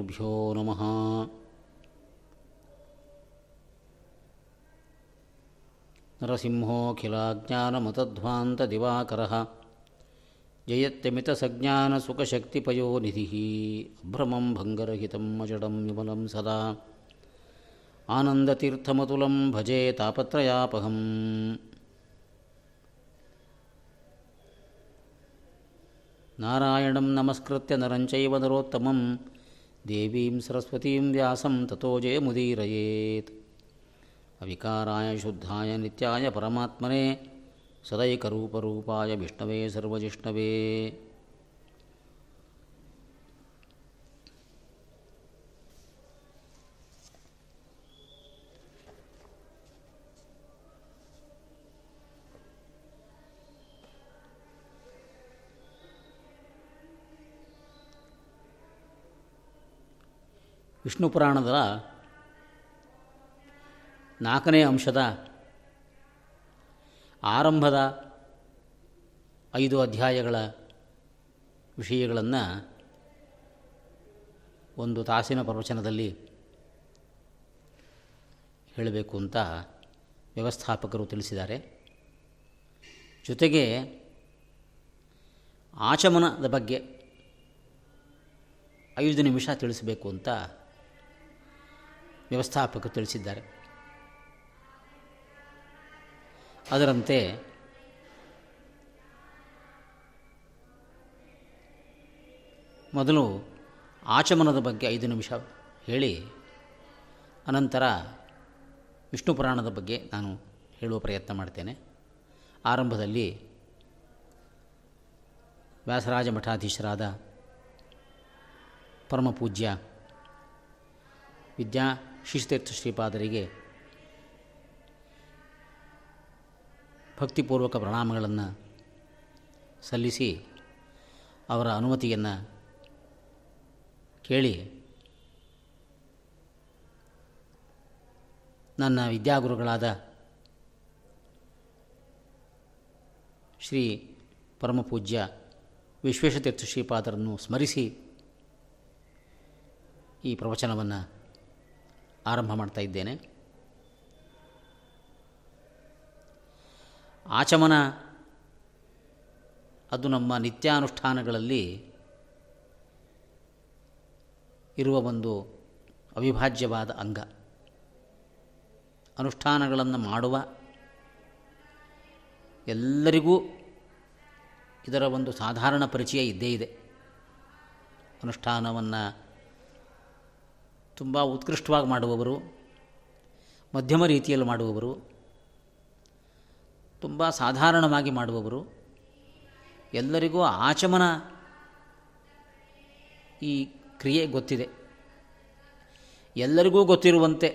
ಗುರುಭ್ಯೋ ನಮಃ. ನರಸಿಂಹೋಖಿಲಾಜ್ಞಾನಮತಧ್ವಾಂತದಿವಾಕರಃ ಜಯತ್ಯಮಿತಸಜ್ಞಾನಸುಖಶಕ್ತಿಪಯೋನಿಧಿಃ ಅಭ್ರಮಂ ಭಂಗರಹಿತಂ ಅಜಡಂ ವಿಮಲಂ ಸದಾ ಆನಂದತೀರ್ಥಮತುಲಂ ಭಜೆ ತಾಪತ್ರಯಾಪಹಂ. ನಾರಾಯಣಂ ನಮಸ್ಕೃತ್ಯ ನರಂ ಚೈವ ನರೋತ್ತಮಂ ದೇವೀಂ ಸರಸ್ವತೀಂ ವ್ಯಾಸಂ ತಥೋ ಜಯಮುದೀರಯೇತ್. ಅವಿಕಾರಾಯ ಶುದ್ಧಾಯ ನಿತ್ಯಾಯ ಪರಮಾತ್ಮನೇ ಸದೈಕರೂಪರೂಪಾಯ ವಿಷ್ಣವೇ ಸರ್ವಜಿಷ್ಣವೇ. ವಿಷ್ಣು ಪುರಾಣದ 4ನೇ ಅಂಶದ ಆರಂಭದ 5 ಅಧ್ಯಾಯಗಳ ವಿಷಯಗಳನ್ನು ಒಂದು ತಾಸಿನ ಪ್ರವಚನದಲ್ಲಿ ಹೇಳಬೇಕು ಅಂತ ವ್ಯವಸ್ಥಾಪಕರು ತಿಳಿಸಿದ್ದಾರೆ. ಜೊತೆಗೆ ಆಚಮನದ ಬಗ್ಗೆ 5 ನಿಮಿಷ ತಿಳಿಸಬೇಕು ಅಂತ ವ್ಯವಸ್ಥಾಪಕರು ತಿಳಿಸಿದ್ದಾರೆ. ಅದರಂತೆ ಮೊದಲು ಆಚಮನದ ಬಗ್ಗೆ 5 ನಿಮಿಷ ಹೇಳಿ ಅನಂತರ ವಿಷ್ಣು ಪುರಾಣದ ಬಗ್ಗೆ ನಾನು ಹೇಳುವ ಪ್ರಯತ್ನ ಮಾಡ್ತೇನೆ. ಆರಂಭದಲ್ಲಿ ವ್ಯಾಸರಾಜ ಮಠಾಧೀಶರಾದ ಪರಮಪೂಜ್ಯ ವಿದ್ಯಾ ಶಿಶುತೀರ್ಥ ಶ್ರೀಪಾದರಿಗೆ ಭಕ್ತಿಪೂರ್ವಕ ಪ್ರಣಾಮಗಳನ್ನು ಸಲ್ಲಿಸಿ ಅವರ ಅನುಮತಿಯನ್ನು ಕೇಳಿ ನನ್ನ ವಿದ್ಯಾಗುರುಗಳಾದ ಶ್ರೀ ಪರಮಪೂಜ್ಯ ವಿಶ್ವೇಶತೀರ್ಥ ಶ್ರೀಪಾದರನ್ನು ಸ್ಮರಿಸಿ ಈ ಪ್ರವಚನವನ್ನು ಆರಂಭ ಮಾಡ್ತಾ ಇದ್ದೇನೆ. ಆಚಮನ ಅದು ನಮ್ಮ ನಿತ್ಯಾನುಷ್ಠಾನಗಳಲ್ಲಿ ಇರುವ ಒಂದು ಅವಿಭಾಜ್ಯವಾದ ಅಂಗ. ಅನುಷ್ಠಾನಗಳನ್ನು ಮಾಡುವ ಎಲ್ಲರಿಗೂ ಇದರ ಒಂದು ಸಾಧಾರಣ ಪರಿಚಯ ಇದ್ದೇ ಇದೆ. ಅನುಷ್ಠಾನವನ್ನು ತುಂಬ ಉತ್ಕೃಷ್ಟವಾಗಿ ಮಾಡುವವರು, ಮಧ್ಯಮ ರೀತಿಯಲ್ಲಿ ಮಾಡುವವರು, ತುಂಬ ಸಾಧಾರಣವಾಗಿ ಮಾಡುವವರು ಎಲ್ಲರಿಗೂ ಆಚಮನ ಈ ಕ್ರಿಯೆ ಗೊತ್ತಿದೆ. ಎಲ್ಲರಿಗೂ ಗೊತ್ತಿರುವಂತೆ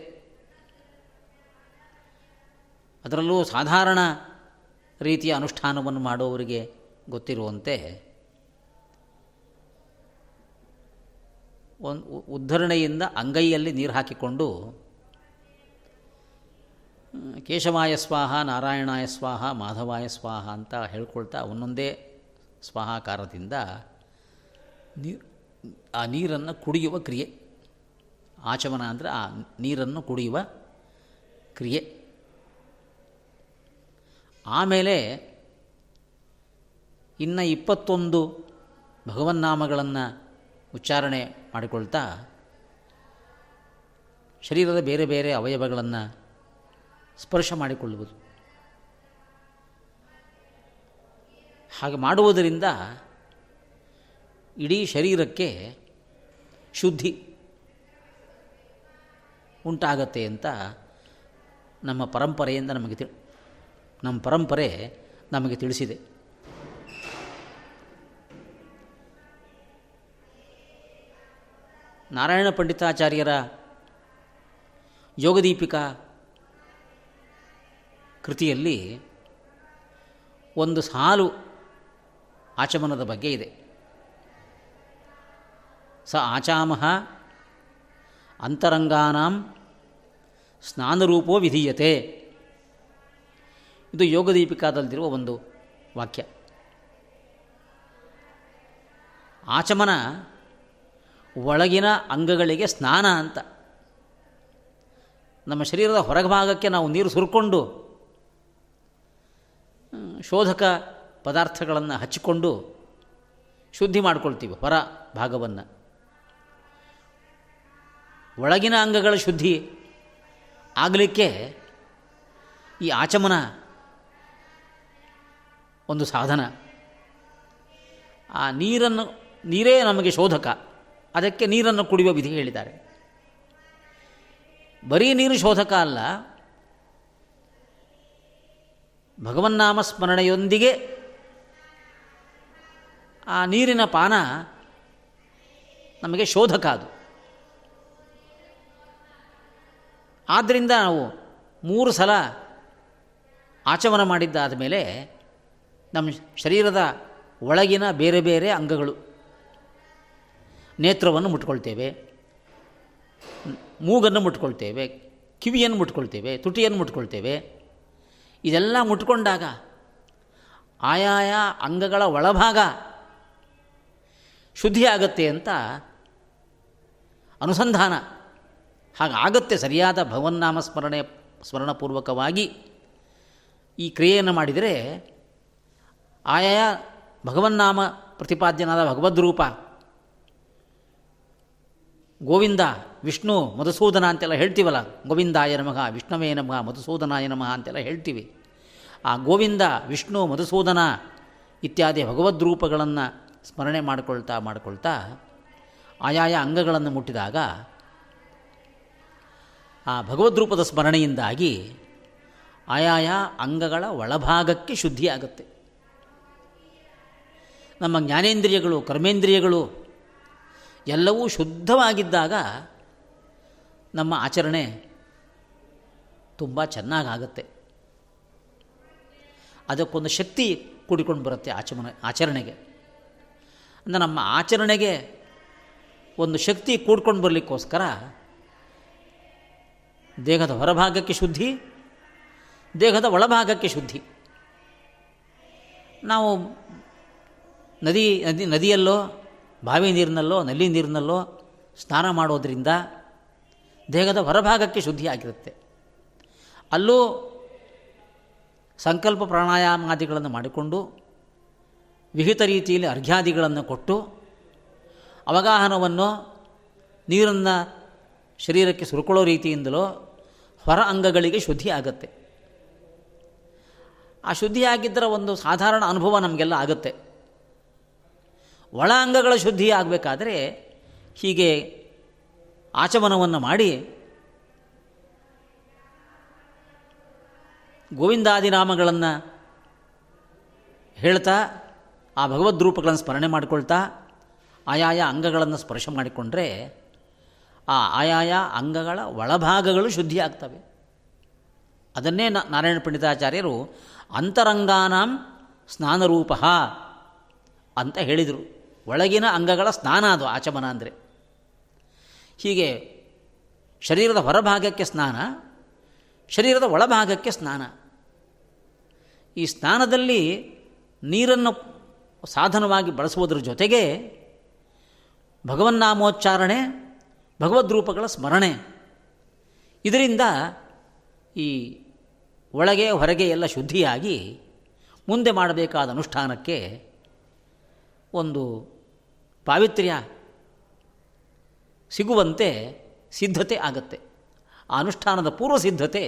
ಅದರಲ್ಲೂ ಸಾಧಾರಣ ರೀತಿಯ ಅನುಷ್ಠಾನವನ್ನು ಮಾಡುವವರಿಗೆ ಗೊತ್ತಿರುವಂತೆ ಒಂದು ಉದ್ಧರಣೆಯಿಂದ ಅಂಗೈಯಲ್ಲಿ ನೀರು ಹಾಕಿಕೊಂಡು ಕೇಶವಾಯ ಸ್ವಾಹ, ನಾರಾಯಣಾಯ ಸ್ವಾಹ, ಮಾಧವಾಯ ಸ್ವಾಹ ಅಂತ ಹೇಳ್ಕೊಳ್ತಾ ಒಂದೊಂದೇ ಸ್ವಾಹಾಕಾರದಿಂದ ಆ ನೀರನ್ನು ಕುಡಿಯುವ ಕ್ರಿಯೆ. ಆಚಮನ ಅಂದರೆ ಆ ನೀರನ್ನು ಕುಡಿಯುವ ಕ್ರಿಯೆ. ಆಮೇಲೆ ಇನ್ನು 21 ಭಗವನ್ನಾಮಗಳನ್ನು ಉಚ್ಚಾರಣೆ ಮಾಡಿಕೊಳ್ತಾ ಶರೀರದ ಬೇರೆ ಬೇರೆ ಅವಯವಗಳನ್ನು ಸ್ಪರ್ಶ ಮಾಡಿಕೊಳ್ಳುವುದು. ಹಾಗೆ ಮಾಡುವುದರಿಂದ ಇಡೀ ಶರೀರಕ್ಕೆ ಶುದ್ಧಿ ಉಂಟಾಗತ್ತೆ ಅಂತ ನಮ್ಮ ಪರಂಪರೆ ನಮಗೆ ತಿಳಿಸಿದೆ. ನಾರಾಯಣ ಪಂಡಿತಾಚಾರ್ಯರ ಯೋಗದೀಪಿಕಾ ಕೃತಿಯಲ್ಲಿ ಒಂದು ಸಾಲು ಆಚಮನದ ಬಗ್ಗೆ ಇದೆ. ಸ ಆಚಾಮಃ ಅಂತರಂಗಾನಾಂ ಸ್ನಾನರೂಪೋ ವಿಧೀಯತೆ. ಇದು ಯೋಗದೀಪಿಕಾದಲ್ಲಿರುವ ಒಂದು ವಾಕ್ಯ. ಆಚಮನ ಒಳಗಿನ ಅಂಗಗಳಿಗೆ ಸ್ನಾನ ಅಂತ. ನಮ್ಮ ಶರೀರದ ಹೊರಭಾಗಕ್ಕೆ ನಾವು ನೀರು ಸುರ್ಕೊಂಡು ಶೋಧಕ ಪದಾರ್ಥಗಳನ್ನು ಹಚ್ಚಿಕೊಂಡು ಶುದ್ಧಿ ಮಾಡ್ಕೊಳ್ತೀವಿ ಹೊರ ಭಾಗವನ್ನು. ಒಳಗಿನ ಅಂಗಗಳ ಶುದ್ಧಿ ಆಗಲಿಕ್ಕೆ ಈ ಆಚಮನ ಒಂದು ಸಾಧನ. ಆ ನೀರೇ ನಮಗೆ ಶೋಧಕ, ಅದಕ್ಕೆ ನೀರನ್ನು ಕುಡಿಯುವ ವಿಧಿ ಹೇಳಿದ್ದಾರೆ. ಬರೀ ನೀರು ಶೋಧಕ ಅಲ್ಲ, ಭಗವನ್ನಾಮ ಸ್ಮರಣೆಯೊಂದಿಗೆ ಆ ನೀರಿನ ಪಾನ ನಮಗೆ ಶೋಧಕ ಅದು. ಆದ್ದರಿಂದ ನಾವು 3 ಸಲ ಆಚಮನ ಮಾಡಿದ್ದಾದ ಮೇಲೆ ನಮ್ಮ ಶರೀರದ ಒಳಗಿನ ಬೇರೆ ಬೇರೆ ಅಂಗಗಳು, ನೇತ್ರವನ್ನು ಮುಟ್ಕೊಳ್ತೇವೆ, ಮೂಗನ್ನು ಮುಟ್ಕೊಳ್ತೇವೆ, ಕಿವಿಯನ್ನು ಮುಟ್ಕೊಳ್ತೇವೆ, ತುಟಿಯನ್ನು ಮುಟ್ಕೊಳ್ತೇವೆ. ಇದೆಲ್ಲ ಮುಟ್ಕೊಂಡಾಗ ಆಯಾಯ ಅಂಗಗಳ ಒಳಭಾಗ ಶುದ್ಧಿಯಾಗತ್ತೆ ಅಂತ ಅನುಸಂಧಾನ. ಹಾಗಾಗತ್ತೆ ಸರಿಯಾದ ಭಗವನ್ನಾಮ ಸ್ಮರಣಪೂರ್ವಕವಾಗಿ ಈ ಕ್ರಿಯೆಯನ್ನು ಮಾಡಿದರೆ ಆಯಾಯ ಭಗವನ್ನಾಮ ಪ್ರತಿಪಾದ್ಯನಾದ ಭಗವದ್ರೂಪ ಗೋವಿಂದ ವಿಷ್ಣು ಮಧುಸೂದನ ಅಂತೆಲ್ಲ ಹೇಳ್ತೀವಲ್ಲ, ಗೋವಿಂದಾಯ ನಮಃ ವಿಷ್ಣುವೇ ನಮಃ ಮಧುಸೂದನಾಯ ನಮಃ ಅಂತೆಲ್ಲ ಹೇಳ್ತೀವಿ. ಆ ಗೋವಿಂದ ವಿಷ್ಣು ಮಧುಸೂದನ ಇತ್ಯಾದಿ ಭಗವದ್ರೂಪಗಳನ್ನು ಸ್ಮರಣೆ ಮಾಡ್ಕೊಳ್ತಾ ಆಯಾಯ ಅಂಗಗಳನ್ನು ಮುಟ್ಟಿದಾಗ ಆ ಭಗವದ್ರೂಪದ ಸ್ಮರಣೆಯಿಂದಾಗಿ ಆಯಾಯ ಅಂಗಗಳ ಒಳಭಾಗಕ್ಕೆ ಶುದ್ಧಿಯಾಗುತ್ತೆ. ನಮ್ಮ ಜ್ಞಾನೇಂದ್ರಿಯಗಳು, ಕರ್ಮೇಂದ್ರಿಯಗಳು ಎಲ್ಲವೂ ಶುದ್ಧವಾಗಿದ್ದಾಗ ನಮ್ಮ ಆಚರಣೆ ತುಂಬ ಚೆನ್ನಾಗಾಗತ್ತೆ. ಅದಕ್ಕೊಂದು ಶಕ್ತಿ ಕೂಡಿಕೊಂಡು ಬರುತ್ತೆ ಆಚರಣೆಗೆ ಅಂದರೆ ನಮ್ಮ ಆಚರಣೆಗೆ ಒಂದು ಶಕ್ತಿ ಕೂಡ್ಕೊಂಡು ಬರಲಿಕ್ಕೋಸ್ಕರ ದೇಹದ ಹೊರಭಾಗಕ್ಕೆ ಶುದ್ಧಿ, ದೇಹದ ಒಳಭಾಗಕ್ಕೆ ಶುದ್ಧಿ. ನಾವು ನದಿಯಲ್ಲೋ ಬಾವಿ ನೀರಿನಲ್ಲೋ ನಲ್ಲಿ ನೀರಿನಲ್ಲೋ ಸ್ನಾನ ಮಾಡೋದರಿಂದ ದೇಹದ ಹೊರಭಾಗಕ್ಕೆ ಶುದ್ಧಿ ಆಗಿರುತ್ತೆ. ಅಲ್ಲೂ ಸಂಕಲ್ಪ ಪ್ರಾಣಾಯಾಮಾದಿಗಳನ್ನು ಮಾಡಿಕೊಂಡು ವಿಹಿತ ರೀತಿಯಲ್ಲಿ ಅರ್ಘ್ಯಾದಿಗಳನ್ನು ಕೊಟ್ಟು ಅವಗಾಹನವನ್ನು ನೀರನ್ನು ಶರೀರಕ್ಕೆ ಸುರುಕೊಳ್ಳೋ ರೀತಿಯಿಂದಲೋ ಹೊರ ಅಂಗಗಳಿಗೆ ಶುದ್ಧಿ ಆಗುತ್ತೆ. ಆ ಶುದ್ಧಿಯಾಗಿದ್ದರೆ ಒಂದು ಸಾಧಾರಣ ಅನುಭವ ನಮಗೆಲ್ಲ ಆಗುತ್ತೆ. ಒಳ ಅಂಗಗಳ ಶುದ್ಧಿ ಆಗಬೇಕಾದ್ರೆ ಹೀಗೆ ಆಚಮನವನ್ನು ಮಾಡಿ ಗೋವಿಂದಾದಿನಾಮಗಳನ್ನು ಹೇಳ್ತಾ ಆ ಭಗವದ್ರೂಪಗಳನ್ನು ಸ್ಮರಣೆ ಮಾಡಿಕೊಳ್ತಾ ಆಯಾಯ ಅಂಗಗಳನ್ನು ಸ್ಪರ್ಶ ಮಾಡಿಕೊಂಡ್ರೆ ಆ ಆಯಾಯ ಅಂಗಗಳ ಒಳಭಾಗಗಳು ಶುದ್ಧಿಯಾಗ್ತವೆ. ಅದನ್ನೇ ನಾರಾಯಣ ಪಂಡಿತಾಚಾರ್ಯರು ಅಂತರಂಗಾನಾಂ ಸ್ನಾನರೂಪ ಅಂತ ಹೇಳಿದರು. ಒಳಗಿನ ಅಂಗಗಳ ಸ್ನಾನ ಅದು ಆಚಮನ ಅಂದರೆ. ಹೀಗೆ ಶರೀರದ ಹೊರಭಾಗಕ್ಕೆ ಸ್ನಾನ, ಶರೀರದ ಒಳಭಾಗಕ್ಕೆ ಸ್ನಾನ. ಈ ಸ್ನಾನದಲ್ಲಿ ನೀರನ್ನು ಸಾಧನವಾಗಿ ಬಳಸುವುದರ ಜೊತೆಗೆ ಭಗವನ್ನಾಮೋಚ್ಚಾರಣೆ, ಭಗವದ್ರೂಪಗಳ ಸ್ಮರಣೆ, ಇದರಿಂದ ಈ ಒಳಗೆ ಹೊರಗೆ ಎಲ್ಲ ಶುದ್ಧಿಯಾಗಿ ಮುಂದೆ ಮಾಡಬೇಕಾದ ಅನುಷ್ಠಾನಕ್ಕೆ ಒಂದು ಪಾವಿತ್ರ್ಯ ಸಿಗುವಂತೆ ಸಿದ್ಧತೆ ಆಗತ್ತೆ. ಆ ಅನುಷ್ಠಾನದ ಪೂರ್ವ ಸಿದ್ಧತೆ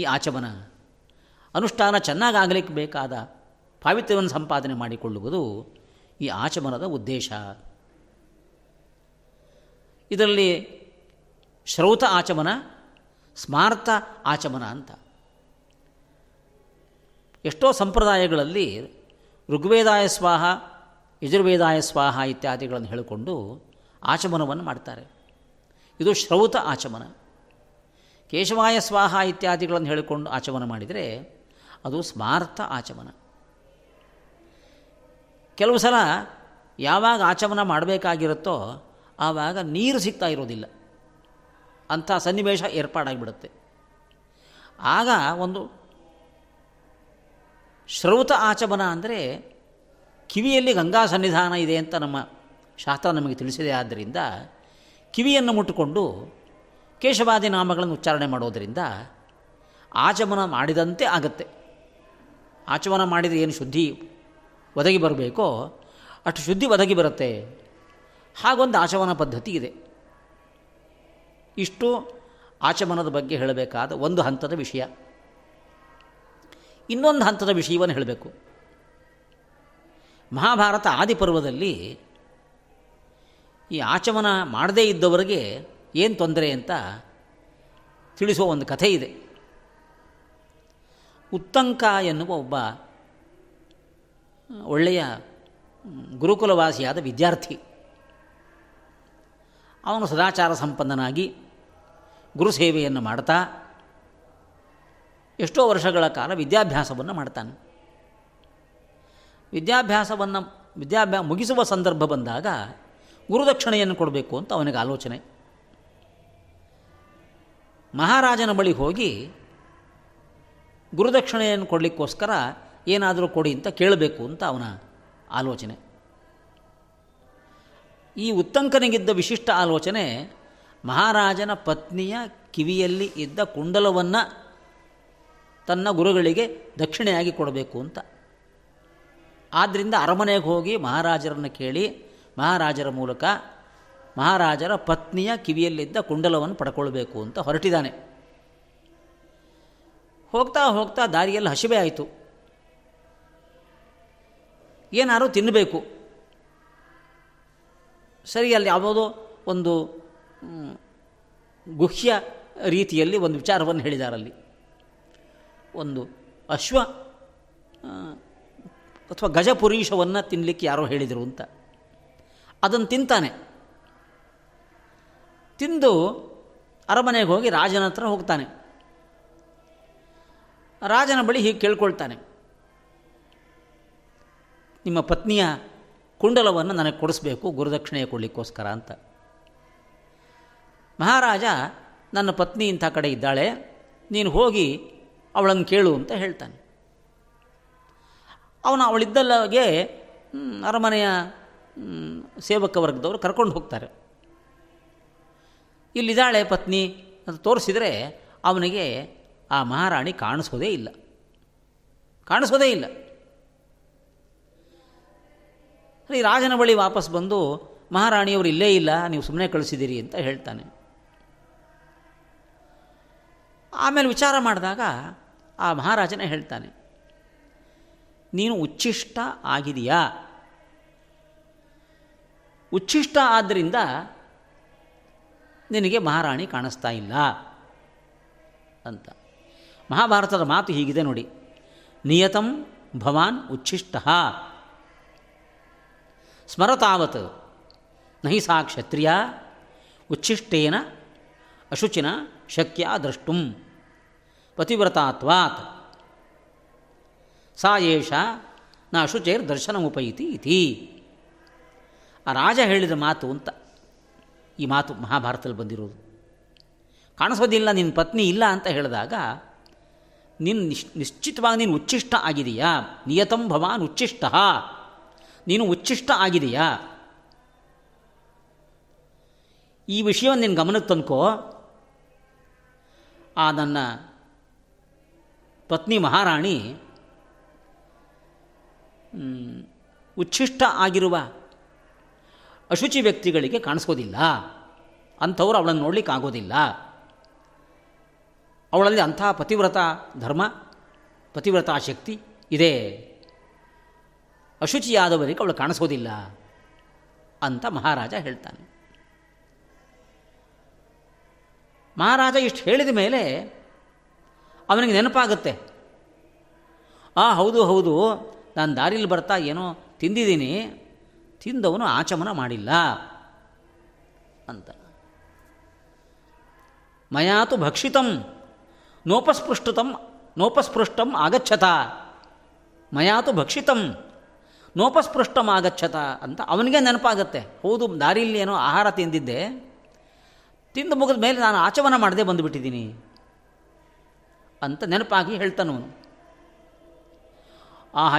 ಈ ಆಚಮನ. ಅನುಷ್ಠಾನ ಚೆನ್ನಾಗಾಗಲಿಕ್ಕೆ ಬೇಕಾದ ಪಾವಿತ್ರ್ಯವನ್ನು ಸಂಪಾದನೆ ಮಾಡಿಕೊಳ್ಳುವುದು ಈ ಆಚಮನದ ಉದ್ದೇಶ. ಇದರಲ್ಲಿ ಶ್ರೌತ ಆಚಮನ, ಸ್ಮಾರ್ತ ಆಚಮನ ಅಂತ ಎಷ್ಟೋ ಸಂಪ್ರದಾಯಗಳಲ್ಲಿ ಋಗ್ವೇದಾಯ ಸ್ವಾಹ, ಯಜುರ್ವೇದಾಯ ಸ್ವಾಹ ಇತ್ಯಾದಿಗಳನ್ನು ಹೇಳಿಕೊಂಡು ಆಚಮನವನ್ನು ಮಾಡ್ತಾರೆ. ಇದು ಶ್ರೌತ ಆಚಮನ. ಕೇಶವಾಯ ಸ್ವಾಹ ಇತ್ಯಾದಿಗಳನ್ನು ಹೇಳಿಕೊಂಡು ಆಚಮನ ಮಾಡಿದರೆ ಅದು ಸ್ಮಾರ್ತ ಆಚಮನ. ಕೆಲವು ಸಲ ಯಾವಾಗ ಆಚಮನ ಮಾಡಬೇಕಾಗಿರುತ್ತೋ ಆವಾಗ ನೀರು ಸಿಗ್ತಾ ಇರೋದಿಲ್ಲ ಅಂಥ ಸನ್ನಿವೇಶ ಏರ್ಪಾಡಾಗಿಬಿಡುತ್ತೆ. ಆಗ ಒಂದು ಶ್ರೌತ ಆಚಮನ ಅಂದರೆ ಕಿವಿಯಲ್ಲಿ ಗಂಗಾ ಸನ್ನಿಧಾನ ಇದೆ ಅಂತ ನಮ್ಮ ಶಾಸ್ತ್ರ ನಮಗೆ ತಿಳಿಸಿದೆ. ಆದ್ದರಿಂದ ಕಿವಿಯನ್ನು ಮುಟ್ಟುಕೊಂಡು ಕೇಶವಾದಿ ನಾಮಗಳನ್ನು ಉಚ್ಚಾರಣೆ ಮಾಡೋದರಿಂದ ಆಚಮನ ಮಾಡಿದಂತೆ ಆಗತ್ತೆ. ಆಚಮನ ಮಾಡಿದರೆ ಏನು ಶುದ್ಧಿ ಒದಗಿ ಬರಬೇಕೋ ಅಷ್ಟು ಶುದ್ಧಿ ಒದಗಿ ಬರುತ್ತೆ. ಹಾಗೊಂದು ಆಚಮನ ಪದ್ಧತಿ ಇದೆ. ಇಷ್ಟು ಆಚಮನದ ಬಗ್ಗೆ ಹೇಳಬೇಕಾದ ಒಂದು ಹಂತದ ವಿಷಯ. ಇನ್ನೊಂದು ಹಂತದ ವಿಷಯವನ್ನು ಹೇಳಬೇಕು. ಮಹಾಭಾರತ ಆದಿಪರ್ವದಲ್ಲಿ ಈ ಆಚಮನ ಮಾಡದೇ ಇದ್ದವರಿಗೆ ಏನು ತೊಂದರೆ ಅಂತ ತಿಳಿಸುವ ಒಂದು ಕಥೆ ಇದೆ. ಉತ್ತಂಕ ಎನ್ನುವ ಒಬ್ಬ ಒಳ್ಳೆಯ ಗುರುಕುಲವಾಸಿಯಾದ ವಿದ್ಯಾರ್ಥಿ, ಅವನು ಸದಾಚಾರ ಸಂಪನ್ನನಾಗಿ ಗುರುಸೇವೆಯನ್ನು ಮಾಡ್ತಾ ಎಷ್ಟೋ ವರ್ಷಗಳ ಕಾಲ ವಿದ್ಯಾಭ್ಯಾಸವನ್ನು ಮಾಡ್ತಾನೆ. ವಿದ್ಯಾಭ್ಯಾಸ ಮುಗಿಸುವ ಸಂದರ್ಭ ಬಂದಾಗ ಗುರುದಕ್ಷಿಣೆಯನ್ನು ಕೊಡಬೇಕು ಅಂತ ಅವನಿಗೆ ಆಲೋಚನೆ. ಮಹಾರಾಜನ ಬಳಿ ಹೋಗಿ ಗುರುದಕ್ಷಿಣೆಯನ್ನು ಕೊಡಲಿಕ್ಕೋಸ್ಕರ ಏನಾದರೂ ಕೊಡಿ ಅಂತ ಕೇಳಬೇಕು ಅಂತ ಅವನ ಆಲೋಚನೆ. ಈ ಉತ್ತಂಕನಿಗಿದ್ದ ವಿಶಿಷ್ಟ ಆಲೋಚನೆ, ಮಹಾರಾಜನ ಪತ್ನಿಯ ಕಿವಿಯಲ್ಲಿ ಇದ್ದ ಕುಂಡಲವನ್ನು ತನ್ನ ಗುರುಗಳಿಗೆ ದಕ್ಷಿಣೆಯಾಗಿ ಕೊಡಬೇಕು ಅಂತ. ಆದ್ದರಿಂದ ಅರಮನೆಗೆ ಹೋಗಿ ಮಹಾರಾಜರನ್ನು ಕೇಳಿ ಮಹಾರಾಜರ ಮೂಲಕ ಮಹಾರಾಜರ ಪತ್ನಿಯ ಕಿವಿಯಲ್ಲಿದ್ದ ಕುಂಡಲವನ್ನು ಪಡ್ಕೊಳ್ಬೇಕು ಅಂತ ಹೊರಟಿದ್ದಾನೆ. ಹೋಗ್ತಾ ಹೋಗ್ತಾ ದಾರಿಯಲ್ಲಿ ಹಸಿವೆ ಆಯಿತು. ಏನಾರು ತಿನ್ನಬೇಕು. ಸರಿ, ಅಲ್ಲಿ ಯಾವುದೋ ಒಂದು ಗುಹ್ಯ ರೀತಿಯಲ್ಲಿ ಒಂದು ವಿಚಾರವನ್ನು ಹೇಳಿದಾರಲ್ಲಿ. ಒಂದು ಅಶ್ವ ಅಥವಾ ಗಜಪುರೀಶವನ್ನು ತಿನ್ನಲಿಕ್ಕೆ ಯಾರೋ ಹೇಳಿದರು ಅಂತ ಅದನ್ನು ತಿಂತಾನೆ. ತಿಂದು ಅರಮನೆಗೆ ಹೋಗಿ ರಾಜನ ಹತ್ರ ಹೋಗ್ತಾನೆ. ರಾಜನ ಬಳಿ ಹೀಗೆ ಕೇಳ್ಕೊಳ್ತಾನೆ, ನಿಮ್ಮ ಪತ್ನಿಯ ಕುಂಡಲವನ್ನು ನನಗೆ ಕೊಡಿಸ್ಬೇಕು ಗುರುದಕ್ಷಿಣೆ ಕೊಡಲಿಕ್ಕೋಸ್ಕರ ಅಂತ. ಮಹಾರಾಜ, ನನ್ನ ಪತ್ನಿ ಇಂಥ ಕಡೆ ಇದ್ದಾಳೆ, ನೀನು ಹೋಗಿ ಅವಳನ್ನು ಕೇಳು ಅಂತ ಹೇಳ್ತಾನೆ. ಅವಳಿದ್ದಲ್ಲಾಗೆ ಅರಮನೆಯ ಸೇವಕ ವರ್ಗದವರು ಕರ್ಕೊಂಡು ಹೋಗ್ತಾರೆ. ಇಲ್ಲಿದ್ದಾಳೆ ಪತ್ನಿ ಅದು ತೋರಿಸಿದರೆ ಅವನಿಗೆ ಆ ಮಹಾರಾಣಿ ಕಾಣಿಸೋದೇ ಇಲ್ಲ. ಈ ರಾಜನ ಬಳಿ ವಾಪಸ್ ಬಂದು, ಮಹಾರಾಣಿಯವರು ಇಲ್ಲೇ ಇಲ್ಲ, ನೀವು ಸುಮ್ಮನೆ ಕಳಿಸಿದ್ದೀರಿ ಅಂತ ಹೇಳ್ತಾನೆ. ಆಮೇಲೆ ವಿಚಾರ ಮಾಡಿದಾಗ ಆ ಮಹಾರಾಜನೇ ಹೇಳ್ತಾನೆ, ನೀನು ಉಚ್ಛಿಷ್ಟ ಆಗಿದೆಯಾ, ಉಚ್ಛಿಷ್ಟ ಆದ್ದರಿಂದ ನಿನಗೆ ಮಹಾರಾಣಿ ಕಾಣಿಸ್ತಾ ಇಲ್ಲ ಅಂತ. ಮಹಾಭಾರತದ ಮಾತು ಹೀಗಿದೆ ನೋಡಿ, ನಿಯತಂ ಭವಾನ್ ಉಚ್ಛಿಷ್ಟ ಸ್ಮರತಾವತ್ ನಹಿ ಸಾ ಕ್ಷತ್ರಿಯ ಉಚ್ಛಿಷ್ಟೇನ ಅಶುಚಿನ ಶಕ್ಯ ದ್ರಷ್ಟುಂ ಪತಿವ್ರತಾತ್ವಾತ್ ಸಾ ಏಷ ನ ಅಶುಚೇರ್ ದರ್ಶನಮುಪೈತಿ ಇತಿ. ಆ ರಾಜ ಹೇಳಿದ ಮಾತು ಅಂತ ಈ ಮಾತು ಮಹಾಭಾರತದಲ್ಲಿ ಬಂದಿರೋದು. ಕಾಣಿಸೋದಿಲ್ಲ, ನಿನ್ನ ಪತ್ನಿ ಇಲ್ಲ ಅಂತ ಹೇಳಿದಾಗ ನಿನ್ನ ನಿಶ್ಚಿತವಾಗಿ ನೀನು ಉಚ್ಛಿಷ್ಟ ಆಗಿದೆಯಾ. ನಿಯತಂ ಭವಾನ್ ಉಚ್ಛಿಷ್ಟ, ನೀನು ಉಚ್ಛಿಷ್ಟ ಆಗಿದೆಯಾ. ಈ ವಿಷಯವನ್ನು ನಿನ್ನ ಗಮನಕ್ಕೆ ತಂದ್ಕೋ. ಆ ನನ್ನ ಪತ್ನಿ ಮಹಾರಾಣಿ ಉಚ್ಛಿಷ್ಟ ಆಗಿರುವ ಅಶುಚಿ ವ್ಯಕ್ತಿಗಳಿಗೆ ಕಾಣಿಸೋದಿಲ್ಲ, ಅಂಥವ್ರು ಅವಳನ್ನು ನೋಡಲಿಕ್ಕಾಗೋದಿಲ್ಲ. ಅವಳಲ್ಲಿ ಅಂಥ ಪತಿವ್ರತ ಧರ್ಮ, ಪತಿವ್ರತಾ ಶಕ್ತಿ ಇದೆ. ಅಶುಚಿಯಾದವರಿಗೆ ಅವಳು ಕಾಣಿಸೋದಿಲ್ಲ ಅಂತ ಮಹಾರಾಜ ಹೇಳ್ತಾನೆ. ಮಹಾರಾಜ ಇಷ್ಟು ಹೇಳಿದ ಮೇಲೆ ಅವನಿಗೆ ನೆನಪಾಗುತ್ತೆ, ಹೌದು ನಾನು ದಾರಿಯಲ್ಲಿ ಬರ್ತಾ ಏನೋ ತಿಂದಿದ್ದೀನಿ, ತಿಂದವನು ಆಚಮನ ಮಾಡಿಲ್ಲ ಅಂತ. ಮಯಾತು ಭಕ್ಷಿತಂ ನೋಪಸ್ಪೃಷ್ಟಂ ಆಗಚ್ಛತ, ಮಯಾತು ಭಕ್ಷಿತಂ ನೋಪಸ್ಪೃಷ್ಟಂ ಆಗಚ್ಛತ ಅಂತ ಅವನಿಗೆ ನೆನಪಾಗತ್ತೆ. ಹೌದು, ದಾರಿಯಲ್ಲಿ ಏನೋ ಆಹಾರ ತಿಂದಿದ್ದೆ, ತಿಂದು ಮುಗಿದ ಮೇಲೆ ನಾನು ಆಚಮನ ಮಾಡದೆ ಬಂದುಬಿಟ್ಟಿದ್ದೀನಿ ಅಂತ ನೆನಪಾಗಿ ಹೇಳ್ತಾನವನು.